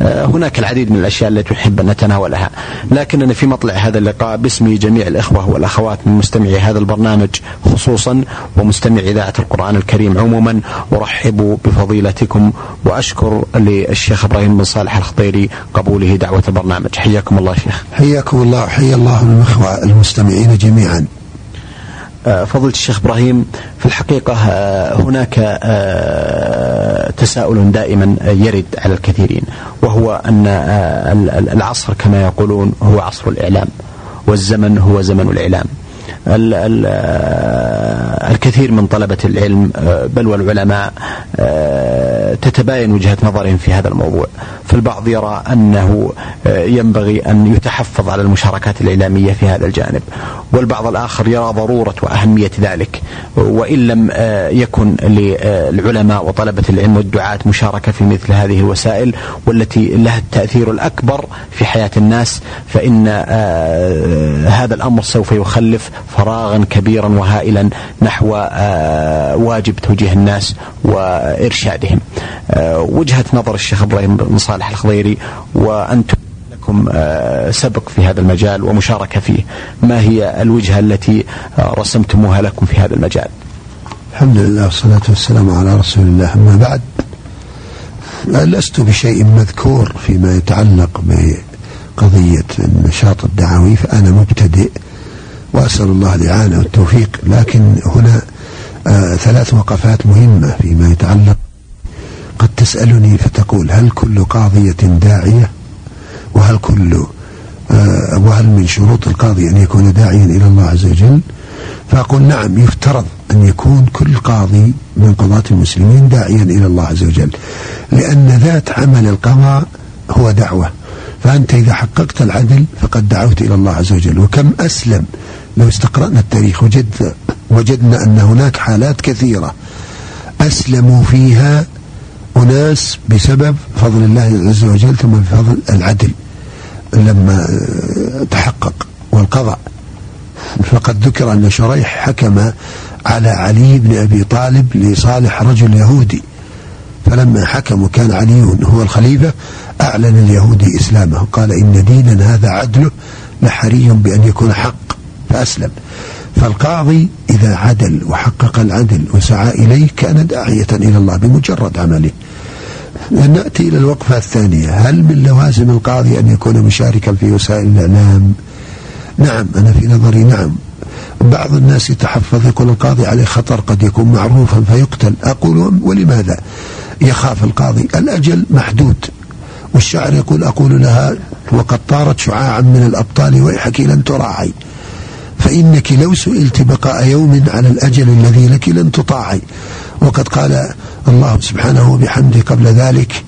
هناك العديد من الأشياء التي نحب أن نتناولها، لكننا في مطلع هذا اللقاء باسم جميع الإخوة والأخوات من مستمعي هذا البرنامج خصوصا ومستمعي إذاعة القرآن الكريم عموما، أرحب بفضيلتكم وأشكر للشيخ إبراهيم بن صالح الخضيري قبوله دعوة البرنامج. حياكم الله شيخ. حياكم الله، حيا الله الإخوة المستمعين جميعا. فضيلة الشيخ إبراهيم، في الحقيقة هناك تساؤل دائما يرد على الكثيرين، وهو أن العصر كما يقولون هو عصر الإعلام، والزمن هو زمن الإعلام. الكثير من طلبة العلم بل والعلماء تتباين وجهة نظرهم في هذا الموضوع. فالبعض يرى أنه ينبغي أن يتحفظ على المشاركات الإعلامية في هذا الجانب، والبعض الآخر يرى ضرورة وأهمية ذلك، وإن لم يكن للعلماء وطلبة العلم والدعاة مشاركة في مثل هذه الوسائل والتي لها التأثير الأكبر في حياة الناس، فإن هذا الأمر سوف يخلف فراغا كبيرا وهائلا نحو واجب توجيه الناس وإرشادهم. وجهة نظر الشيخ إبراهيم بن صالح الخضيري، وأنتم لكم سبق في هذا المجال ومشاركة فيه، ما هي الوجهة التي رسمتموها لكم في هذا المجال؟ الحمد لله والصلاة والسلام على رسول الله، أما بعد، لست بشيء مذكور فيما يتعلق بقضية النشاط الدعوي، فأنا مبتدئ وأسأل الله الإعانة والتوفيق. لكن هنا ثلاث وقفات مهمة فيما يتعلق. قد تسألني فتقول: هل كل قاضية داعية؟ وهل من شروط القاضي أن يكون داعيا إلى الله عز وجل؟ فأقول: نعم، يفترض أن يكون كل قاضي من قضاة المسلمين داعيا إلى الله عز وجل، لأن ذات عمل القضاء هو دعوة، فأنت إذا حققت العدل فقد دعوت إلى الله عز وجل. وكم أسلم لو استقرأنا التاريخ وجدنا أن هناك حالات كثيرة أسلموا فيها أناس بسبب فضل الله عز وجل ثم بفضل العدل لما تحقق والقضاء. فقد ذكر أن شريح حكم على علي بن أبي طالب لصالح رجل يهودي، فلما حكم وكان علي هو الخليفة أعلن اليهودي إسلامه، قال: إن دينا هذا عدله لحري بأن يكون حق، فأسلم. فالقاضي إذا عدل وحقق العدل وسعى إليه كان داعية إلى الله بمجرد عمله. نأتي إلى الوقفة الثانية: هل من لوازم القاضي أن يكون مشاركا في وسائل الإعلام؟ نعم، أنا في نظري نعم. بعض الناس يتحفظ، يقول: القاضي عليه خطر، قد يكون معروفا فيقتل. أقول: ولماذا يخاف القاضي؟ الأجل محدود. والشاعر يقول: أقول لها وقد طارت شعاعا من الأبطال ويحكي لن تراعي، فإنك لو سئلت بقاء يوم على الأجل الذي لك لن تطاعي. وقد قال الله سبحانه وبحمده قبل ذلك: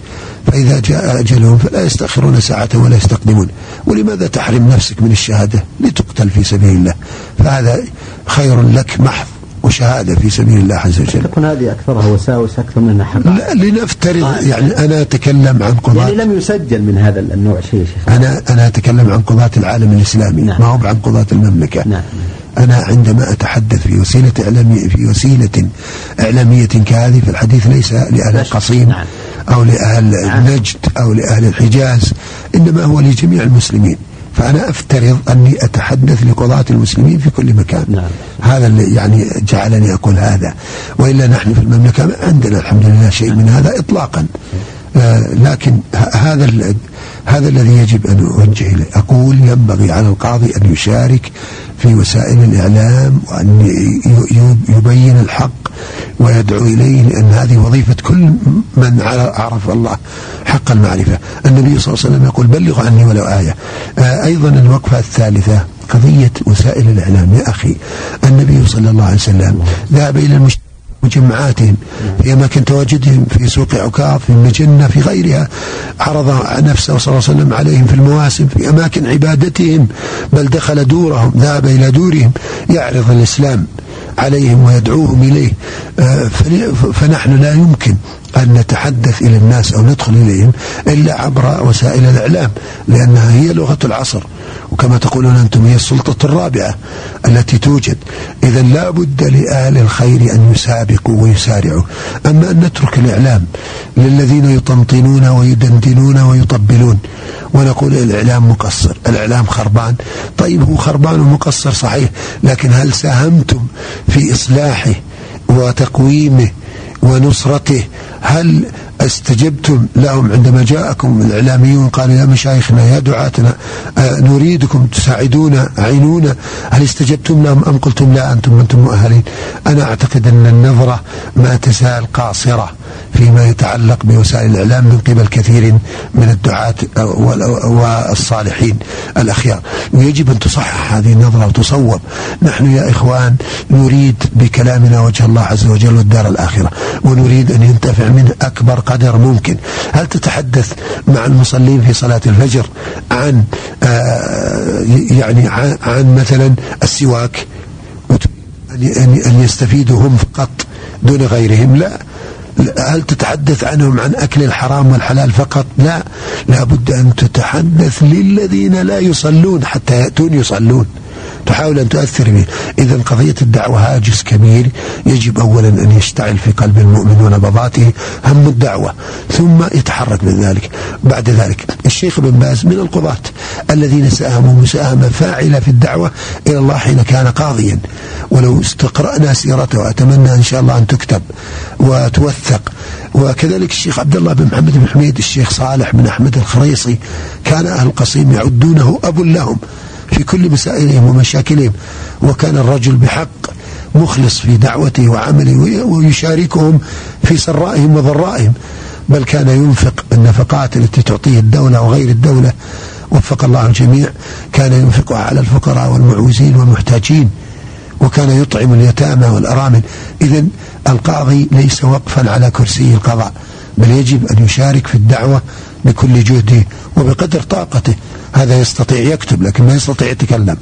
فإذا جاء أجلهم فلا يستأخرون ساعة ولا يستقدمون. ولماذا تحرم نفسك من الشهادة لتقتل في سبيل الله؟ فهذا خير لك محض وشهادة في سبيل الله عز وجل. تكون هذه أكثرها وساوس أكثر منها حقائق. لنفترض يعني أنا أتكلم عن قضاة، يعني لم يسجل من هذا النوع شيء. أنا أتكلم عن قضاة العالم الإسلامي، ما هو عن قضاة المملكة. نعم. أنا عندما أتحدث في وسيلة إعلامية كهذه، في الحديث ليس لأهل القصيم أو لأهل نجد أو لأهل الحجاز، إنما هو لجميع المسلمين. فأنا أفترض أني أتحدث لقضاة المسلمين في كل مكان. نعم. هذا اللي يعني جعلني أقول هذا، وإلا نحن في المملكة عندنا الحمد لله شيء من هذا إطلاقا. لكن هذا الذي يجب أن أوجه إليه. أقول: ينبغي على القاضي أن يشارك في وسائل الإعلام وأن يبين الحق ويدعو إليه، لأن هذه وظيفة كل من عرف الله حق المعرفة. النبي صلى الله عليه وسلم يقول: بلغ عني ولو آية. أيضا الوقفة الثالثة: قضية وسائل الإعلام. يا أخي، النبي صلى الله عليه وسلم ذهب إلى مجمعاتهم في أماكن تواجدهم، في سوق عكاظ، في مجنة، في غيرها، عرض نفسه صلى الله عليه وسلم عليهم في المواسم، في أماكن عبادتهم، بل دخل دورهم، ذهب إلى دورهم يعرض الإسلام عليهم ويدعوهم إليه. فنحن لا يمكن أن نتحدث إلى الناس أو ندخل إليهم إلا عبر وسائل الإعلام، لأنها هي لغة العصر، وكما تقولون أنتم هي السلطة الرابعة التي توجد. إذن لا بد لأهل الخير أن يسابقوا ويسارعوا. أما أن نترك الإعلام للذين يطمطنون ويدندنون ويطبلون ونقول: الإعلام مقصر، الإعلام خربان. طيب، هو خربان ومقصر صحيح، لكن هل ساهمتم في إصلاحه وتقويمه ونصرته؟ هل استجبتم لهم عندما جاءكم الإعلاميون قالوا: يا مشايخنا، يا دعاتنا، نريدكم تساعدونا، عينونا؟ هل استجبتم لهم أم قلتم: لا، أنتم مؤهلين؟ أنا أعتقد أن النظرة ما تزال قاصرة فيما يتعلق بوسائل الإعلام من قبل كثير من الدعاة والصالحين الأخيار، ويجب أن تصحح هذه النظرة وتصوب. نحن يا إخوان نريد بكلامنا وجه الله عز وجل والدار الآخرة، ونريد أن ينتفع منه أكبر قدر ممكن. هل تتحدث مع المصلين في صلاة الفجر عن عن مثلا السواك أن يستفيدوا هم فقط دون غيرهم؟ لا. هل تتحدث عنهم عن أكل الحرام والحلال فقط؟ لا. لابد أن تتحدث للذين لا يصلون حتى يأتون يصلون، تحاول أن تؤثر به. إذا قضية الدعوة هاجس كبير، يجب أولا أن يشتعل في قلب المؤمن ونبضاته هم الدعوة، ثم يتحرك من ذلك. بعد ذلك الشيخ بن باز من القضاة الذين ساهموا مساهمة فاعلة في الدعوة إلى الله حين كان قاضيا، ولو استقرأنا سيرته وأتمنى إن شاء الله أن تكتب وتوثق. وكذلك الشيخ عبد الله بن محمد بن حميد، الشيخ صالح بن أحمد الخريصي، كان أهل القصيم يعدونه أب لهم في كل مسائلهم ومشاكلهم، وكان الرجل بحق مخلص في دعوته وعمله ويشاركهم في سرائهم وضرائهم، بل كان ينفق النفقات التي تعطيه الدولة وغير الدولة، وفق الله الجميع، كان ينفقها على الفقراء والمعوزين والمحتاجين، وكان يطعم اليتامى والأرامل. إذن القاضي ليس وقفا على كرسي القضاء، بل يجب أن يشارك في الدعوة بكل جهده وبقدر طاقته. هذا يستطيع يكتب لكن لا يستطيع يتكلم،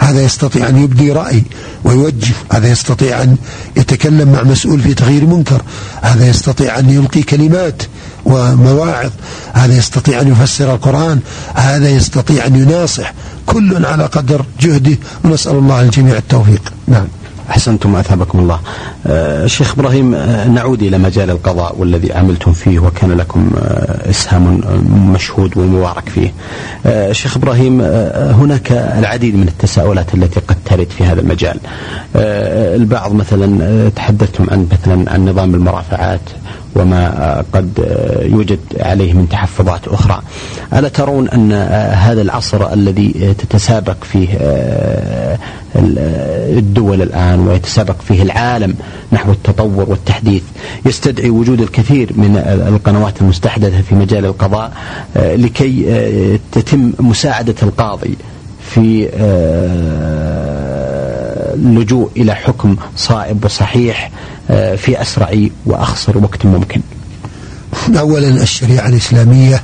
هذا يستطيع أن يبدي رأي ويوجه، هذا يستطيع أن يتكلم مع مسؤول في تغيير منكر، هذا يستطيع أن يلقي كلمات ومواعظ، هذا يستطيع أن يفسر القرآن، هذا يستطيع أن يناصح، كل على قدر جهده، ونسأل الله الجميع التوفيق. نعم، أحسنتم أثابكم الله. شيخ إبراهيم، نعود إلى مجال القضاء والذي عملتم فيه وكان لكم إسهام مشهود ومبارك فيه. شيخ إبراهيم، هناك العديد من التساؤلات التي قد ترد في هذا المجال. البعض مثلا تحدثتم عن مثلا عن نظام المرافعات وما قد يوجد عليه من تحفظات أخرى. ألا ترون أن هذا العصر الذي تتسابق فيه الدول الآن ويتسابق فيه العالم نحو التطور والتحديث يستدعي وجود الكثير من القنوات المستحدثة في مجال القضاء لكي تتم مساعدة القاضي في اللجوء إلى حكم صائب وصحيح في أسرع وأخصر وقت ممكن؟ أولا، الشريعة الإسلامية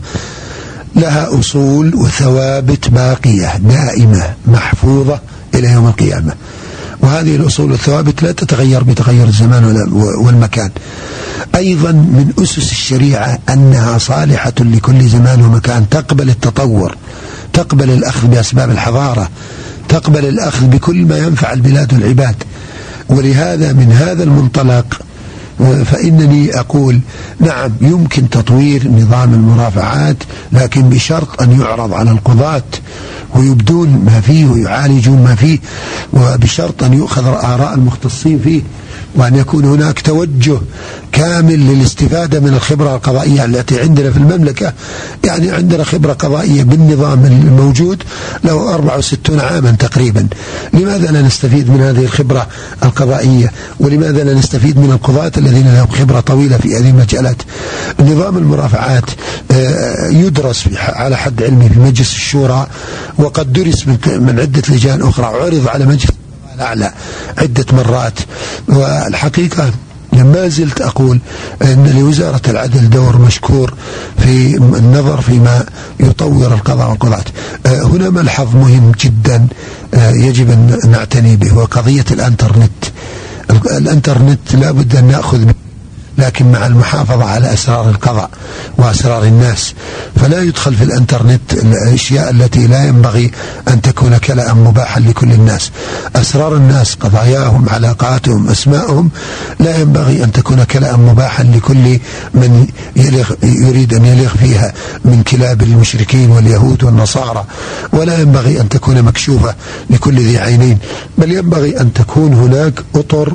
لها أصول وثوابت باقية دائمة محفوظة إلى يوم القيامة، وهذه الأصول والثوابت لا تتغير بتغير الزمان والمكان. أيضا من أسس الشريعة أنها صالحة لكل زمان ومكان، تقبل التطور، تقبل الأخذ بأسباب الحضارة، تقبل الأخذ بكل ما ينفع البلاد والعباد. ولهذا من هذا المنطلق فإنني أقول نعم يمكن تطوير نظام المرافعات، لكن بشرط أن يعرض على القضاة ويبدون ما فيه ويعالجون ما فيه، وبشرط أن يؤخذ آراء المختصين فيه، وأن يكون هناك توجه كامل للاستفادة من الخبرة القضائية التي عندنا في المملكة. يعني عندنا خبرة قضائية بالنظام الموجود له 64 عاما تقريبا، لماذا لا نستفيد من هذه الخبرة القضائية؟ ولماذا لا نستفيد من القضاة الذين لهم خبرة طويلة في هذه المجالات؟ نظام المرافعات يدرس على حد علمي في مجلس الشورى، وقد درس من عدة لجان أخرى، عرض على مجلس الأعلى عدة مرات. والحقيقة ما زلت أقول أن لوزارة العدل دور مشكور في النظر فيما يطور القضاء والقضاة. هنا ملحظ مهم جدا يجب أن نعتني به، وقضية الانترنت. الانترنت لا بد أن نأخذ به، لكن مع المحافظة على أسرار القضاء وأسرار الناس، فلا يدخل في الانترنت الأشياء التي لا ينبغي أن تكون كلاً مباحا لكل الناس. أسرار الناس، قضاياهم، علاقاتهم، أسماءهم، لا ينبغي أن تكون كلاً مباحا لكل من يريد أن يلغ فيها من كلاب المشركين واليهود والنصارى، ولا ينبغي أن تكون مكشوفة لكل ذي عينين، بل ينبغي أن تكون هناك أطر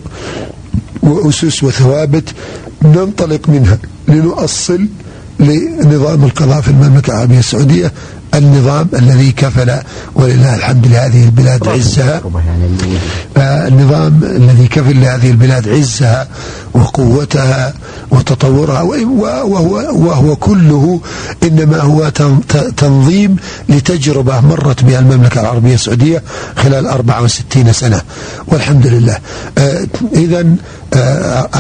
وأسس وثوابت ننطلق منها لنؤصل لنظام القضاء في المملكة العربية السعودية، النظام الذي كفل ولله الحمد لهذه البلاد عزها، النظام الذي كفل لهذه البلاد عزها وقوتها وتطورها، وهو كله إنما هو تنظيم لتجربة مرت بها المملكة العربية السعودية خلال 64 سنة والحمد لله. إذن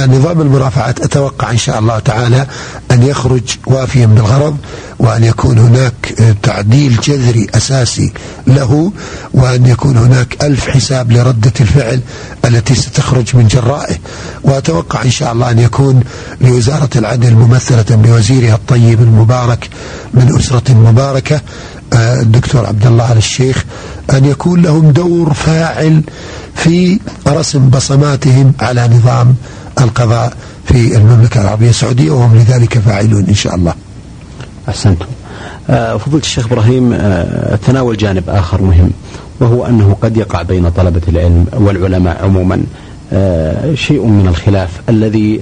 نظام المرافعات أتوقع إن شاء الله تعالى أن يخرج وافيا بالغرض، وأن يكون هناك تعديل جذري أساسي له، وأن يكون هناك 1000 حساب لردة الفعل التي ستخرج من جرائه. وأتوقع إن شاء الله أن يكون لوزارة العدل ممثلة بوزيرها الطيب المبارك من أسرة مباركة الدكتور عبد الله آل الشيخ، أن يكون لهم دور فاعل في رسم بصماتهم على نظام القضاء في المملكة العربية السعودية، وهم لذلك فاعلون إن شاء الله. أحسنتم. فضيلة الشيخ إبراهيم تناول جانب آخر مهم، وهو أنه قد يقع بين طلبة العلم والعلماء عموما شيء من الخلاف الذي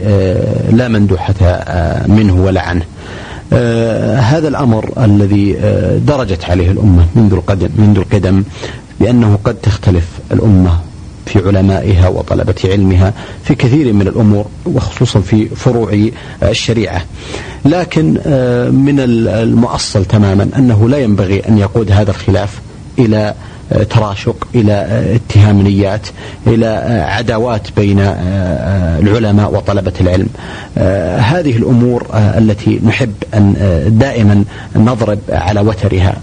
لا مندوحة منه ولا عنه. هذا الأمر الذي درجت عليه الأمة منذ القدم، لأنه قد تختلف الأمة في علمائها وطلبة علمها في كثير من الأمور، وخصوصا في فروع الشريعة. لكن من المؤصل تماما أنه لا ينبغي أن يقود هذا الخلاف إلى تراشق، إلى اتهام نيات، إلى عداوات بين العلماء وطلبة العلم. هذه الأمور التي نحب أن دائما نضرب على وترها.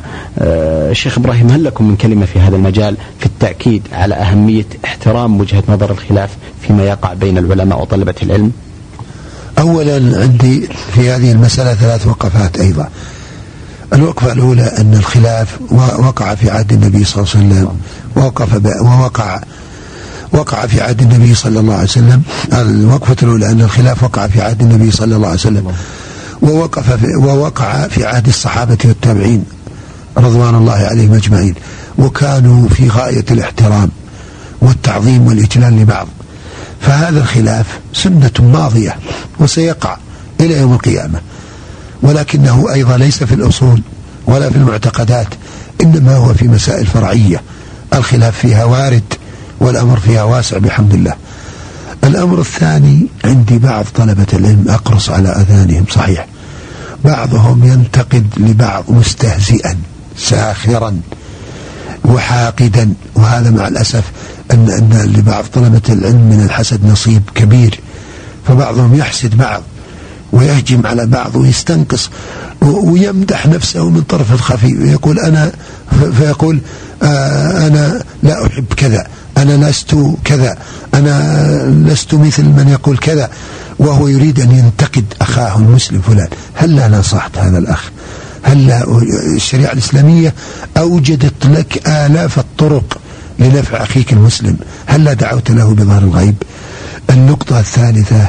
شيخ إبراهيم، هل لكم من كلمة في هذا المجال في التأكيد على أهمية احترام وجهة نظر الخلاف فيما يقع بين العلماء وطلبة العلم؟ أولا عندي في هذه المسألة 3 وقفات أيضا. الوقفة الأولى أن الخلاف وقع في عهد النبي صلى الله عليه وسلم، وقع في عهد النبي صلى الله عليه وسلم. الوقفة الأولى أن الخلاف وقع في عهد النبي صلى الله عليه وسلم، ووقع في عهد الصحابة والتابعين رضوان الله عليهم أجمعين، وكانوا في غاية الاحترام والتعظيم والإجلال لبعض. فهذا الخلاف سنة ماضية وسيقع إلى يوم القيامة، ولكنه أيضا ليس في الأصول ولا في المعتقدات، إنما هو في مسائل فرعية الخلاف فيها وارد والأمر فيها واسع بحمد الله. الأمر الثاني، عندي بعض طلبة العلم أقرص على أذانهم، صحيح بعضهم ينتقد لبعض مستهزئا ساخرا وحاقدا، وهذا مع الأسف أن لبعض طلبة العلم من الحسد نصيب كبير، فبعضهم يحسد بعض ويهجم على بعض ويستنقص ويمدح نفسه من طرف الخفي، ويقول أنا فيقول أنا لا أحب كذا، أنا لست كذا، أنا لست مثل من يقول كذا، وهو يريد أن ينتقد أخاه المسلم فلان. هل لا نصحت هذا الأخ؟ هل الشريعة الإسلامية أوجدت لك آلاف الطرق لنفع أخيك المسلم؟ هل لا دعوت له بظهر الغيب؟ النقطة الثالثة،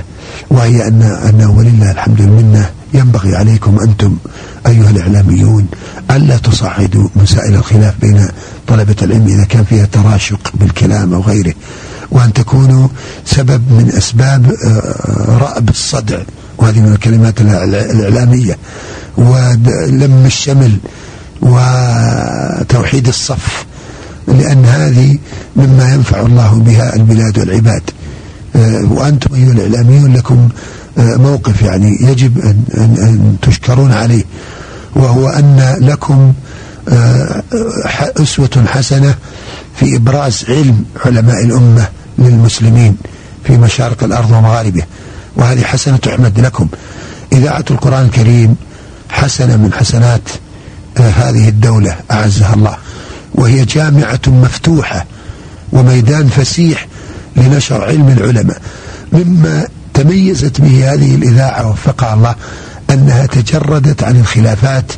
وهي أنه ولله الحمد والمنة ينبغي عليكم أنتم أيها الإعلاميون ألا تصعدوا مسائل الخلاف بين طلبة العلم إذا كان فيها تراشق بالكلام أو غيره، وأن تكونوا سبب من أسباب رأب الصدع، وهذه من الكلمات الإعلامية، ولم الشمل وتوحيد الصف، لأن هذه مما ينفع الله بها البلاد والعباد. وأنتم أيها الإعلاميون لكم موقف يعني يجب أن تشكرون عليه، وهو أن لكم أسوة حسنة في إبراز علم علماء الأمة للمسلمين في مشارق الأرض ومغاربها، وهذه حسنة تحمد لكم. إذاعة القرآن الكريم حسنة من حسنات هذه الدولة أعزها الله، وهي جامعة مفتوحة وميدان فسيح لنشر علم العلماء. مما تميزت به هذه الإذاعة وفقها الله أنها تجردت عن الخلافات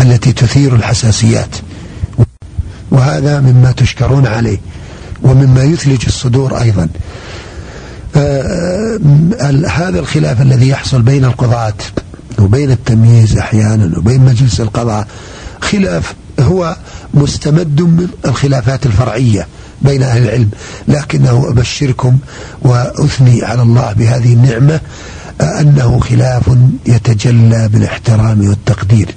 التي تثير الحساسيات، وهذا مما تشكرون عليه ومما يثلج الصدور أيضا. هذا الخلاف الذي يحصل بين القضاة وبين التمييز أحيانا وبين مجلس القضاء خلاف هو مستمد من الخلافات الفرعية بين أهل العلم، لكنه أبشركم وأثني على الله بهذه النعمة أنه خلاف يتجلى بالاحترام والتقدير،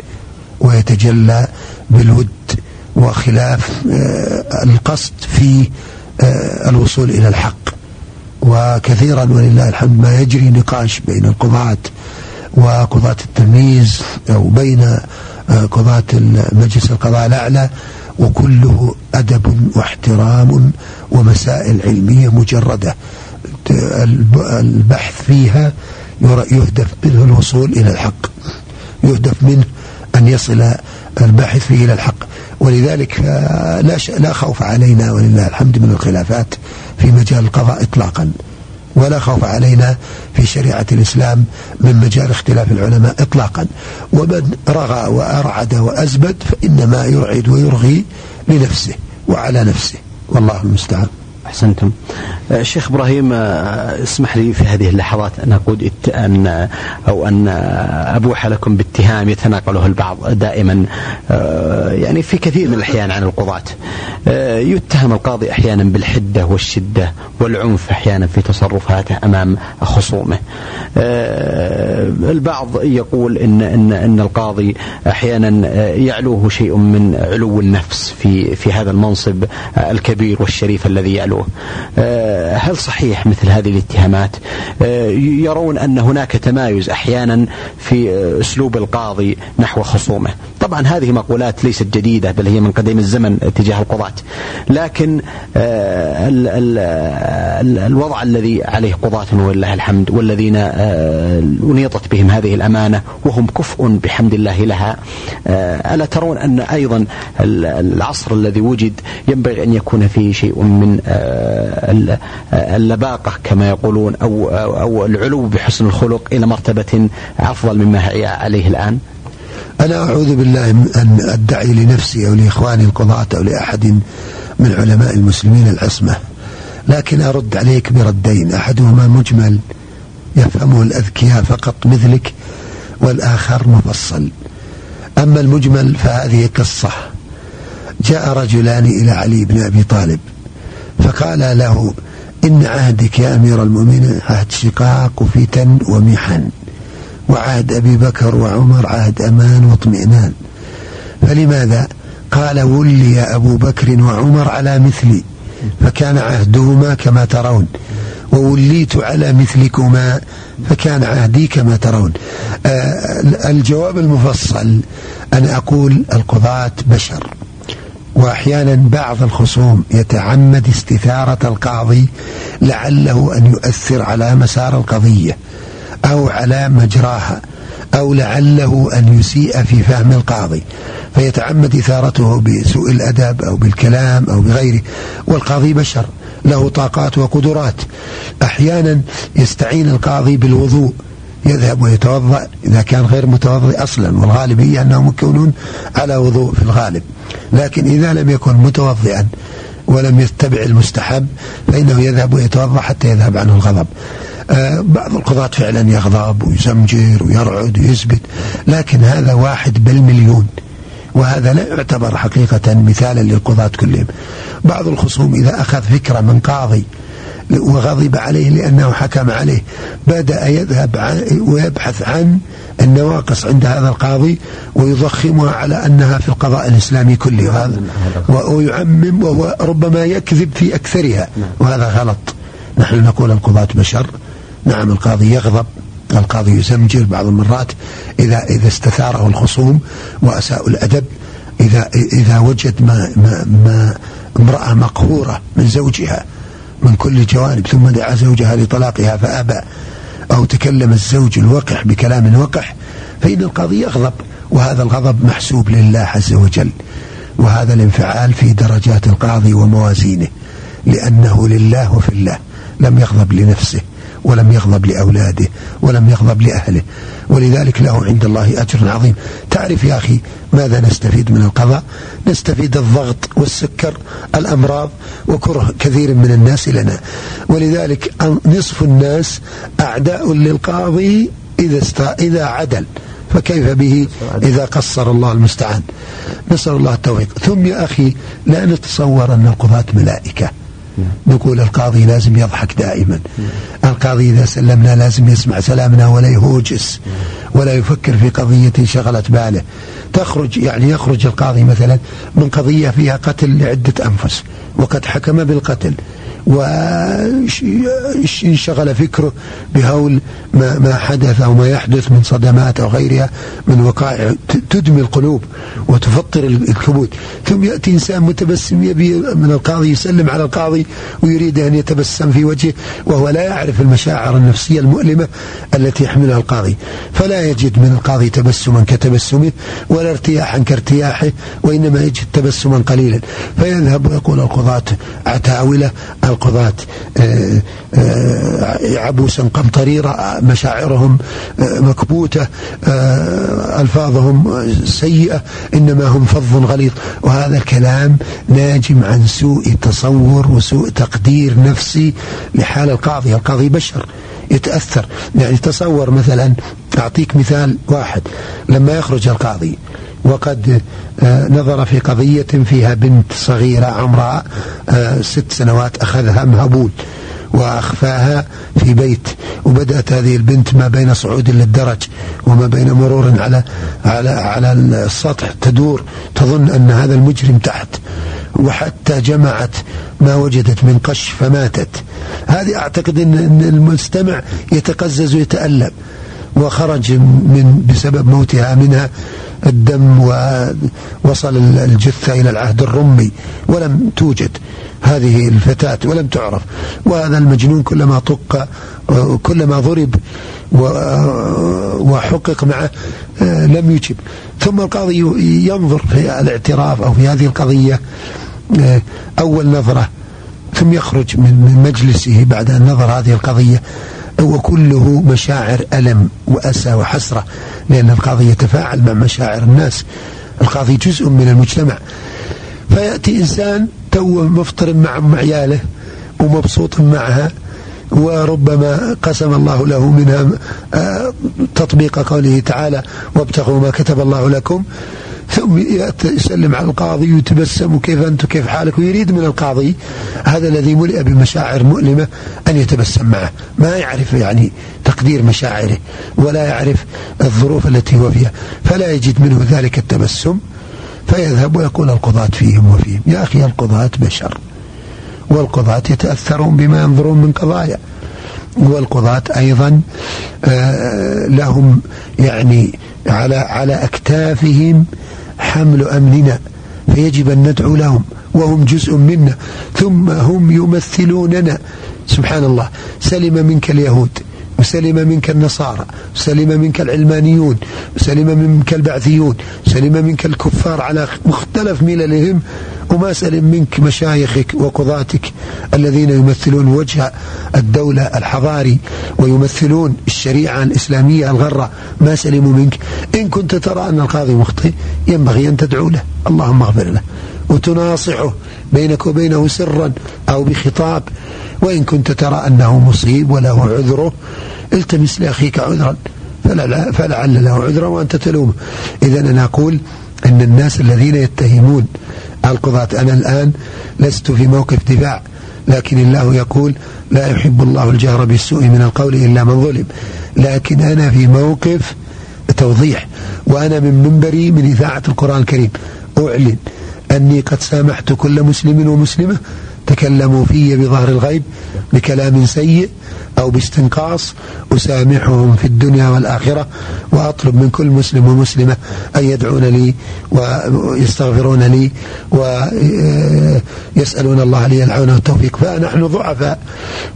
ويتجلى بالود، وخلاف القصد في الوصول إلى الحق. وكثيرا ولله الحمد ما يجري نقاش بين القضاة وقضاة التمييز أو بين قضاة مجلس القضاء الأعلى، وكله أدب واحترام ومسائل علمية مجردة البحث فيها يهدف منه الوصول إلى الحق، يهدف منه أن يصل الباحث فيه إلى الحق. ولذلك لا خوف علينا ولله الحمد من الخلافات في مجال القضاء إطلاقا، ولا خوف علينا في شريعة الإسلام من مجال اختلاف العلماء إطلاقا. ومن رغى وأرعد وأزبد فإنما يرعد ويرغي لنفسه، وعلى نفسه، والله المستعان. أحسنتم. شيخ إبراهيم، اسمح لي في هذه اللحظات أن أقول أن أبوح لكم باتهام يتناقله البعض دائما، يعني في كثير من الأحيان عن القضاة. يتهم القاضي أحيانا بالحدة والشدة والعنف أحيانا في تصرفاته أمام خصومه. البعض يقول إن القاضي أحيانا يعلوه شيء من علو النفس في هذا المنصب الكبير والشريف الذي يعلوه. هل صحيح مثل هذه الاتهامات؟ يرون أن هناك تمايز أحيانا في أسلوب القاضي نحو خصومه. طبعا هذه مقولات ليست جديدة، بل هي من قديم الزمن تجاه القضاة، لكن الوضع الذي عليه قضاة ولله الحمد، والذين أنيطت بهم هذه الأمانة وهم كفء بحمد الله لها، ألا ترون أن أيضا العصر الذي وجد ينبغي أن يكون فيه شيء من اللباقة كما يقولون أو العلو بحسن الخلق إلى مرتبة أفضل مما هي عليه الآن؟ أنا أعوذ بالله أن أدعي لنفسي أو لإخواني القضاة أو لأحد من علماء المسلمين العصمة، لكن أرد عليك بردين، أحدهما مجمل يفهمه الأذكياء فقط مثلك، والآخر مفصل. أما المجمل فهذه قصة: جاء رجلان إلى علي بن أبي طالب فقال له: إن عهدك يا أمير المؤمنين عهد شقاق وفتن ومحن، وعهد أبي بكر وعمر عهد أمان واطمئنان، فلماذا؟ قال: ولي أبو بكر وعمر على مثلي فكان عهدهما كما ترون، ووليت على مثلكما فكان عهدي كما ترون. الجواب المفصل أن أقول القضاة بشر، وأحيانا بعض الخصوم يتعمد استثارة القاضي لعله أن يؤثر على مسار القضية أو على مجراها، أو لعله أن يسيء في فهم القاضي فيتعمد إثارته بسوء الأدب أو بالكلام أو بغيره، والقاضي بشر له طاقات وقدرات. أحيانا يستعين القاضي بالوضوء، يذهب ويتوضأ إذا كان غير متوضئ أصلا، والغالبية أنهم يكونون على وضوء في الغالب، لكن إذا لم يكن متوضئا ولم يتبع المستحب فإنه يذهب ويتوضأ حتى يذهب عنه الغضب. بعض القضاة فعلا يغضب ويزمجر ويرعد ويثبت، لكن هذا 1 بالمليون، وهذا لا يعتبر حقيقة مثالا للقضاة كلهم. بعض الخصوم إذا أخذ فكرة من قاضي وغضب عليه لأنه حكم عليه بدأ يذهب ويبحث عن النواقص عند هذا القاضي ويضخمها على أنها في القضاء الإسلامي كله، ويعمم، وربما يكذب في أكثرها، وهذا غلط. نحن نقول القضاة بشر، نعم القاضي يغضب، القاضي يزمجر بعض المرات إذا استثاره الخصوم وأساءوا الأدب، إذا وجد ما امرأة مقهورة من زوجها من كل جوانب ثم دعا زوجها لطلاقها فأبى، أو تكلم الزوج الوقح بكلام وقح، فإن القاضي يغضب، وهذا الغضب محسوب لله عز وجل، وهذا الانفعال في درجات القاضي وموازينه، لأنه لله وفي الله، لم يغضب لنفسه ولم يغضب لأولاده ولم يغضب لأهله، ولذلك له عند الله أجر عظيم. تعرف يا أخي ماذا نستفيد من القضاء؟ نستفيد الضغط والسكر، الأمراض، وكره كثير من الناس لنا، ولذلك نصف الناس أعداء للقاضي إذا عدل، فكيف به إذا قصر؟ الله المستعان، نسأل الله التوفيق. ثم يا أخي لا نتصور أن القضاة ملائكة، نقول القاضي لازم يضحك دائما، القاضي إذا سلمنا لازم يسمع سلامنا ولا يهوجس ولا يفكر في قضية شغلت باله. يخرج القاضي مثلا من قضية فيها قتل لعدة أنفس وقد حكم بالقتل، وانشغل فكره بهول ما حدث أو ما يحدث من صدمات أو غيرها من وقائع تدمي القلوب وتفطر الكبود، ثم يأتي إنسان متبسم يبي من القاضي، يسلم على القاضي ويريد أن يتبسم في وجهه وهو لا يعرف المشاعر النفسية المؤلمة التي يحملها القاضي، فلا يجد من القاضي تبسما كتبسمه ولا ارتياحا كارتياحه، وإنما يجد تبسما قليلا، فيذهب ويقول القضاة عتاولة، القضاة عبوسا قمطريرا، مشاعرهم مكبوتة، ألفاظهم سيئة، إنما هم فظ غليظ. وهذا الكلام ناجم عن سوء تصور وسوء تقدير نفسي لحال القاضي. القاضي بشر يتأثر، يعني تصور مثلا، أعطيك مثال واحد، لما يخرج القاضي وقد نظر في قضية فيها بنت صغيرة عمرها 6 سنوات، أخذها مهبول وأخفاها في بيت، وبدأت هذه البنت ما بين صعود للدرج وما بين مرور على السطح تدور، تظن أن هذا المجرم تحت، وحتى جمعت ما وجدت من قش فماتت. هذه أعتقد أن المستمع يتقزز ويتألم، وخرج بسبب موتها منها الدم ووصل الجثة إلى العهد الرمي، ولم توجد هذه الفتاة ولم تعرف. وهذا المجنون كلما طق، كلما ضرب وحقق معه لم يجب. ثم القاضي ينظر في الاعتراف أو في هذه القضية أول نظرة، ثم يخرج من مجلسه بعد أن نظر هذه القضية وكله مشاعر ألم وأسى وحسرة، لأن القاضي يتفاعل مع مشاعر الناس، القاضي جزء من المجتمع. فيأتي إنسان توه مفطر مع عياله ومبسوط معها، وربما قسم الله له منها تطبيق قوله تعالى وابتغوا ما كتب الله لكم، ثم يسلم على القاضي ويتبسم كيف أنت كيف حالك، ويريد من القاضي هذا الذي ملئ بمشاعر مؤلمة أن يتبسم معه، ما يعرف يعني تقدير مشاعره ولا يعرف الظروف التي هو فيها، فلا يجد منه ذلك التبسم، فيذهب ويقول القضاة فيهم وفيهم. يا أخي القضاة بشر، والقضاة يتأثرون بما ينظرون من قضايا، والقضاة أيضا لهم يعني على أكتافهم حمل أمننا، فيجب أن ندعو لهم وهم جزء منا، ثم هم يمثلوننا. سبحان الله، سلم منك اليهود، وسلم منك النصارى، وسلم منك العلمانيون، وسلم منك البعثيون، وسلم منك الكفار على مختلف مللهم، وما سلم منك مشايخك وقضاتك الذين يمثلون وجه الدولة الحضاري ويمثلون الشريعة الإسلامية الغرة، ما سلموا منك. إن كنت ترى أن القاضي مخطئ ينبغي أن تدعو له، اللهم اغفر له، وتناصحه بينك وبينه سرا أو بخطاب. وإن كنت ترى أنه مصيب وله عذره، التمس لأخيك عذرا فلعل له عذرا وأنت تلومه. إذن أنا أقول أن الناس الذين يتهمون القضاة، أنا الآن لست في موقف دفاع، لكن الله يقول لا يحب الله الجهر بالسوء من القول إلا من ظلم، لكن أنا في موقف توضيح، وأنا من منبري من إذاعة القرآن الكريم أعلن أني قد سامحت كل مسلم ومسلمة تكلموا في بظهر الغيب بكلام سيء أو باستنقاص، أسامحهم في الدنيا والآخرة، وأطلب من كل مسلم ومسلمة أن يدعون لي ويستغفرون لي ويسألون الله لي العون والتوفيق. فنحن ضعفاء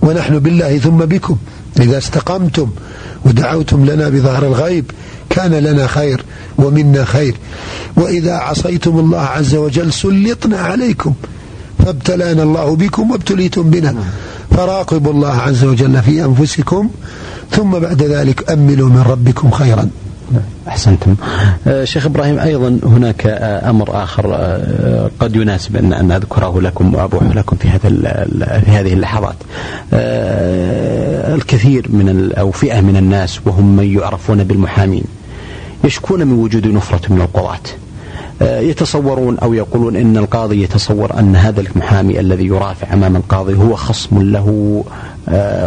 ونحن بالله ثم بكم، إذا استقمتم ودعوتم لنا بظهر الغيب كان لنا خير ومنا خير، وإذا عصيتم الله عز وجل سلطنا عليكم فابتلانا الله بكم وابتليتم بنا، فراقبوا الله عز وجل في أنفسكم ثم بعد ذلك أملوا من ربكم خيرا. أحسنتم. شيخ إبراهيم، أيضا هناك أمر آخر قد يناسب أن أذكره لكم وأبوح لكم في هذه اللحظات. الكثير أو فئة من الناس وهم من يعرفون بالمحامين يشكون من وجود نفرة من القضاة، يتصورون أو يقولون إن القاضي يتصور أن هذا المحامي الذي يرافع أمام القاضي هو خصم له،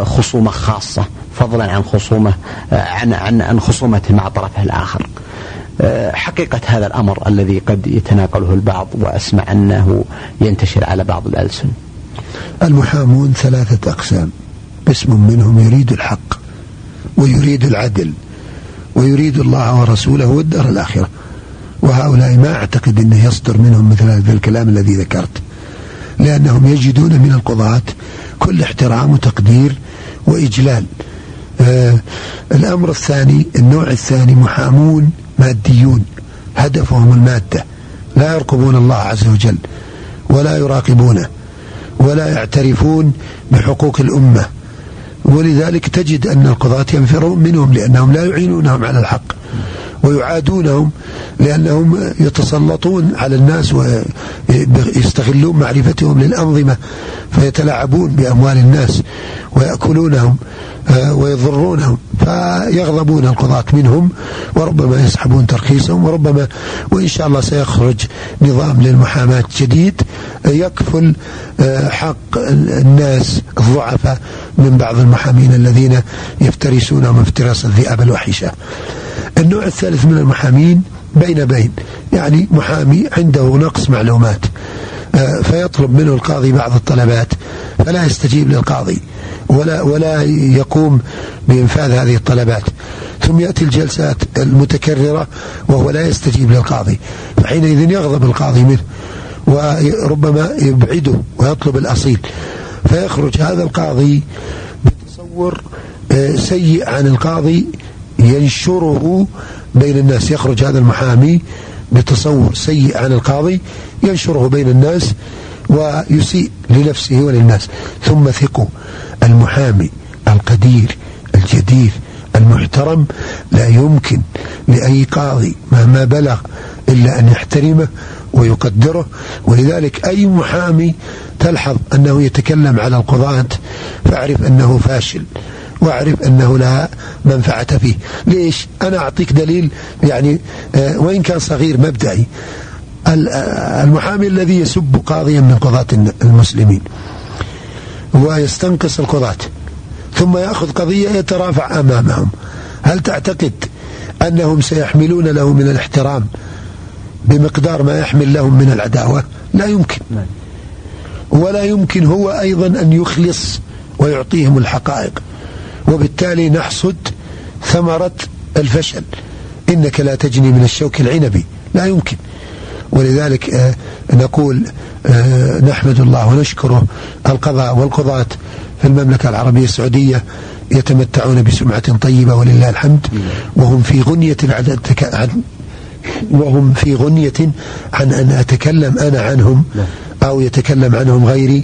خصومة خاصة فضلا عن خصومة عن خصومة مع طرفه الآخر. حقيقة هذا الأمر الذي قد يتناقله البعض وأسمع أنه ينتشر على بعض الألسن. المحامون 3 أقسام، قسم منهم يريد الحق ويريد العدل ويريد الله ورسوله والدار الآخرة، وهؤلاء ما أعتقد أنه يصدر منهم مثل هذا الكلام الذي ذكرت، لأنهم يجدون من القضاة كل احترام وتقدير وإجلال. الأمر الثاني، النوع الثاني، محامون ماديون هدفهم المادة، لا يرقبون الله عز وجل ولا يراقبونه ولا يعترفون بحقوق الأمة، ولذلك تجد أن القضاة ينفرون منهم لأنهم لا يعينونهم على الحق، ويعادونهم لأنهم يتسلطون على الناس ويستغلون معرفتهم للأنظمة فيتلاعبون بأموال الناس ويأكلونهم ويضرونهم، فيغضبون القضاة منهم وربما يسحبون ترخيصهم، وربما وإن شاء الله سيخرج نظام للمحاماة جديد يكفل حق الناس الضعفاء من بعض المحامين الذين يفترسونهم افتراس الذئاب الوحشة. النوع الثالث من المحامين بين بين، يعني محامي عنده نقص معلومات فيطلب منه القاضي بعض الطلبات فلا يستجيب للقاضي ولا يقوم بإنفاذ هذه الطلبات، ثم يأتي الجلسات المتكررة وهو لا يستجيب للقاضي، فحينئذ يغضب القاضي منه وربما يبعده ويطلب الأصيل، فيخرج هذا القاضي بتصور سيء عن القاضي ينشره بين الناس. يخرج هذا المحامي بتصور سيء عن القاضي ينشره بين الناس ويسيء لنفسه وللناس. ثم ثقوا المحامي القدير الجدير المحترم لا يمكن لأي قاضي مهما بلغ إلا أن يحترمه ويقدره، ولذلك أي محامي تلحظ أنه يتكلم على القضاة فاعرف أنه فاشل واعرف أنه لا منفعة فيه. ليش؟ أنا أعطيك دليل يعني وإن كان صغير مبدئي. المحامي الذي يسب قاضيا من قضاة المسلمين ويستنقص القضاة ثم يأخذ قضية يترافع أمامهم، هل تعتقد أنهم سيحملون له من الاحترام بمقدار ما يحمل لهم من العداوة؟ لا يمكن، ولا يمكن هو أيضا أن يخلص ويعطيهم الحقائق، وبالتالي نحصد ثمرة الفشل. إنك لا تجني من الشوك العنبي، لا يمكن. ولذلك نقول نحمد الله ونشكره، القضاء والقضاة في المملكة العربية السعودية يتمتعون بسمعة طيبة ولله الحمد، وهم في غنية عن أن أتكلم أنا عنهم أو يتكلم عنهم غيري،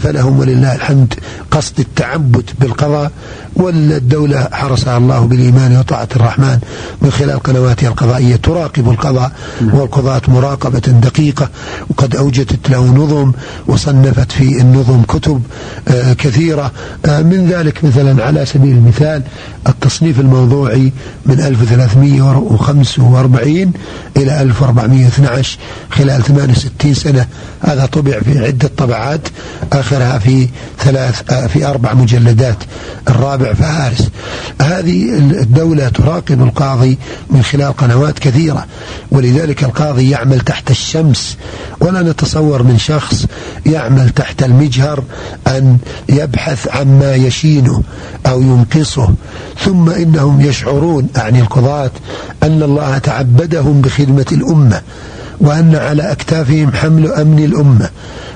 فلهم ولله الحمد قصد التعبد بالقضاء، والدولة حرسها الله بالإيمان وطاعة الرحمن من خلال قنواتها القضائية تراقب القضاء والقضاة مراقبة دقيقة، وقد أوجدت له نظم وصنفت في النظم كتب كثيرة، من ذلك مثلا على سبيل المثال التصنيف الموضوعي من 1345 إلى 1412 خلال 68 سنة، هذا طبع في عدة طبعات آخرها في 4 مجلدات، الرابع فهارس. هذه الدولة تراقب القاضي من خلال قنوات كثيرة، ولذلك القاضي يعمل تحت الشمس، ولا نتصور من شخص يعمل تحت المجهر أن يبحث عما يشينه أو ينقصه. ثم إنهم يشعرون، أعني القضاة، أن الله تعبدهم بخدمة الأمة، وأن على أكتافهم حمل أمن الأمة،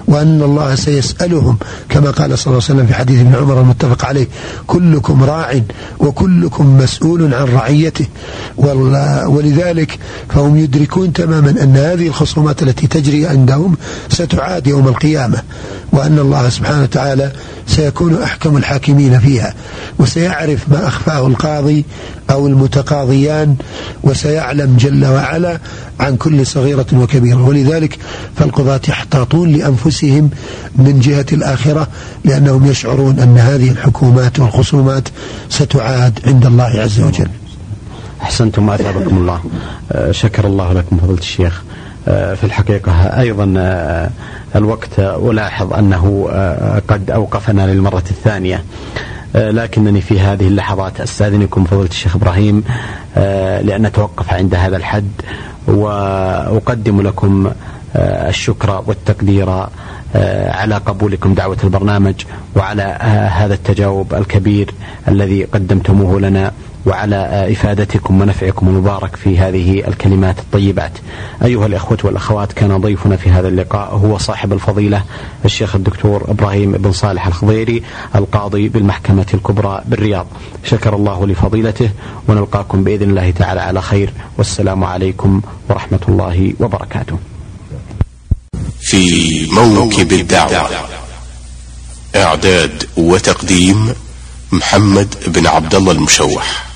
وأن الله سيسألهم كما قال صلى الله عليه وسلم في حديث ابن عمر المتفق عليه: كلكم راع وكلكم مسؤول عن رعيته. ولذلك فهم يدركون تماما أن هذه الخصومات التي تجري عندهم ستعاد يوم القيامة، وأن الله سبحانه وتعالى سيكون أحكم الحاكمين فيها، وسيعرف ما أخفاه القاضي أو المتقاضيان، وسيعلم جل وعلا عن كل صغيرة وكبيرة. ولذلك فالقضاة يحتاطون لأنفسهم من جهة الآخرة، لأنهم يشعرون أن هذه الحكومات والخصومات ستعاد عند الله عز وجل. أحسنتم وأثابكم الله، شكر الله لكم فضيلة الشيخ. في الحقيقة أيضا الوقت ألاحظ أنه قد أوقفنا للمرة الثانية، لكنني في هذه اللحظات أستأذنكم فضيلة الشيخ إبراهيم لأن أتوقف عند هذا الحد، وأقدم لكم الشكر والتقدير على قبولكم دعوة البرنامج، وعلى هذا التجاوب الكبير الذي قدمتموه لنا، وعلى إفادتكم ونفعكم المبارك في هذه الكلمات الطيبات. أيها الإخوة والأخوات، كان ضيفنا في هذا اللقاء هو صاحب الفضيلة الشيخ الدكتور إبراهيم بن صالح الخضيري، القاضي بالمحكمة الكبرى بالرياض. شكر الله لفضيلته، ونلقاكم بإذن الله تعالى على خير، والسلام عليكم ورحمة الله وبركاته. في موكب الدعوة. إعداد وتقديم محمد بن عبد الله المشوح.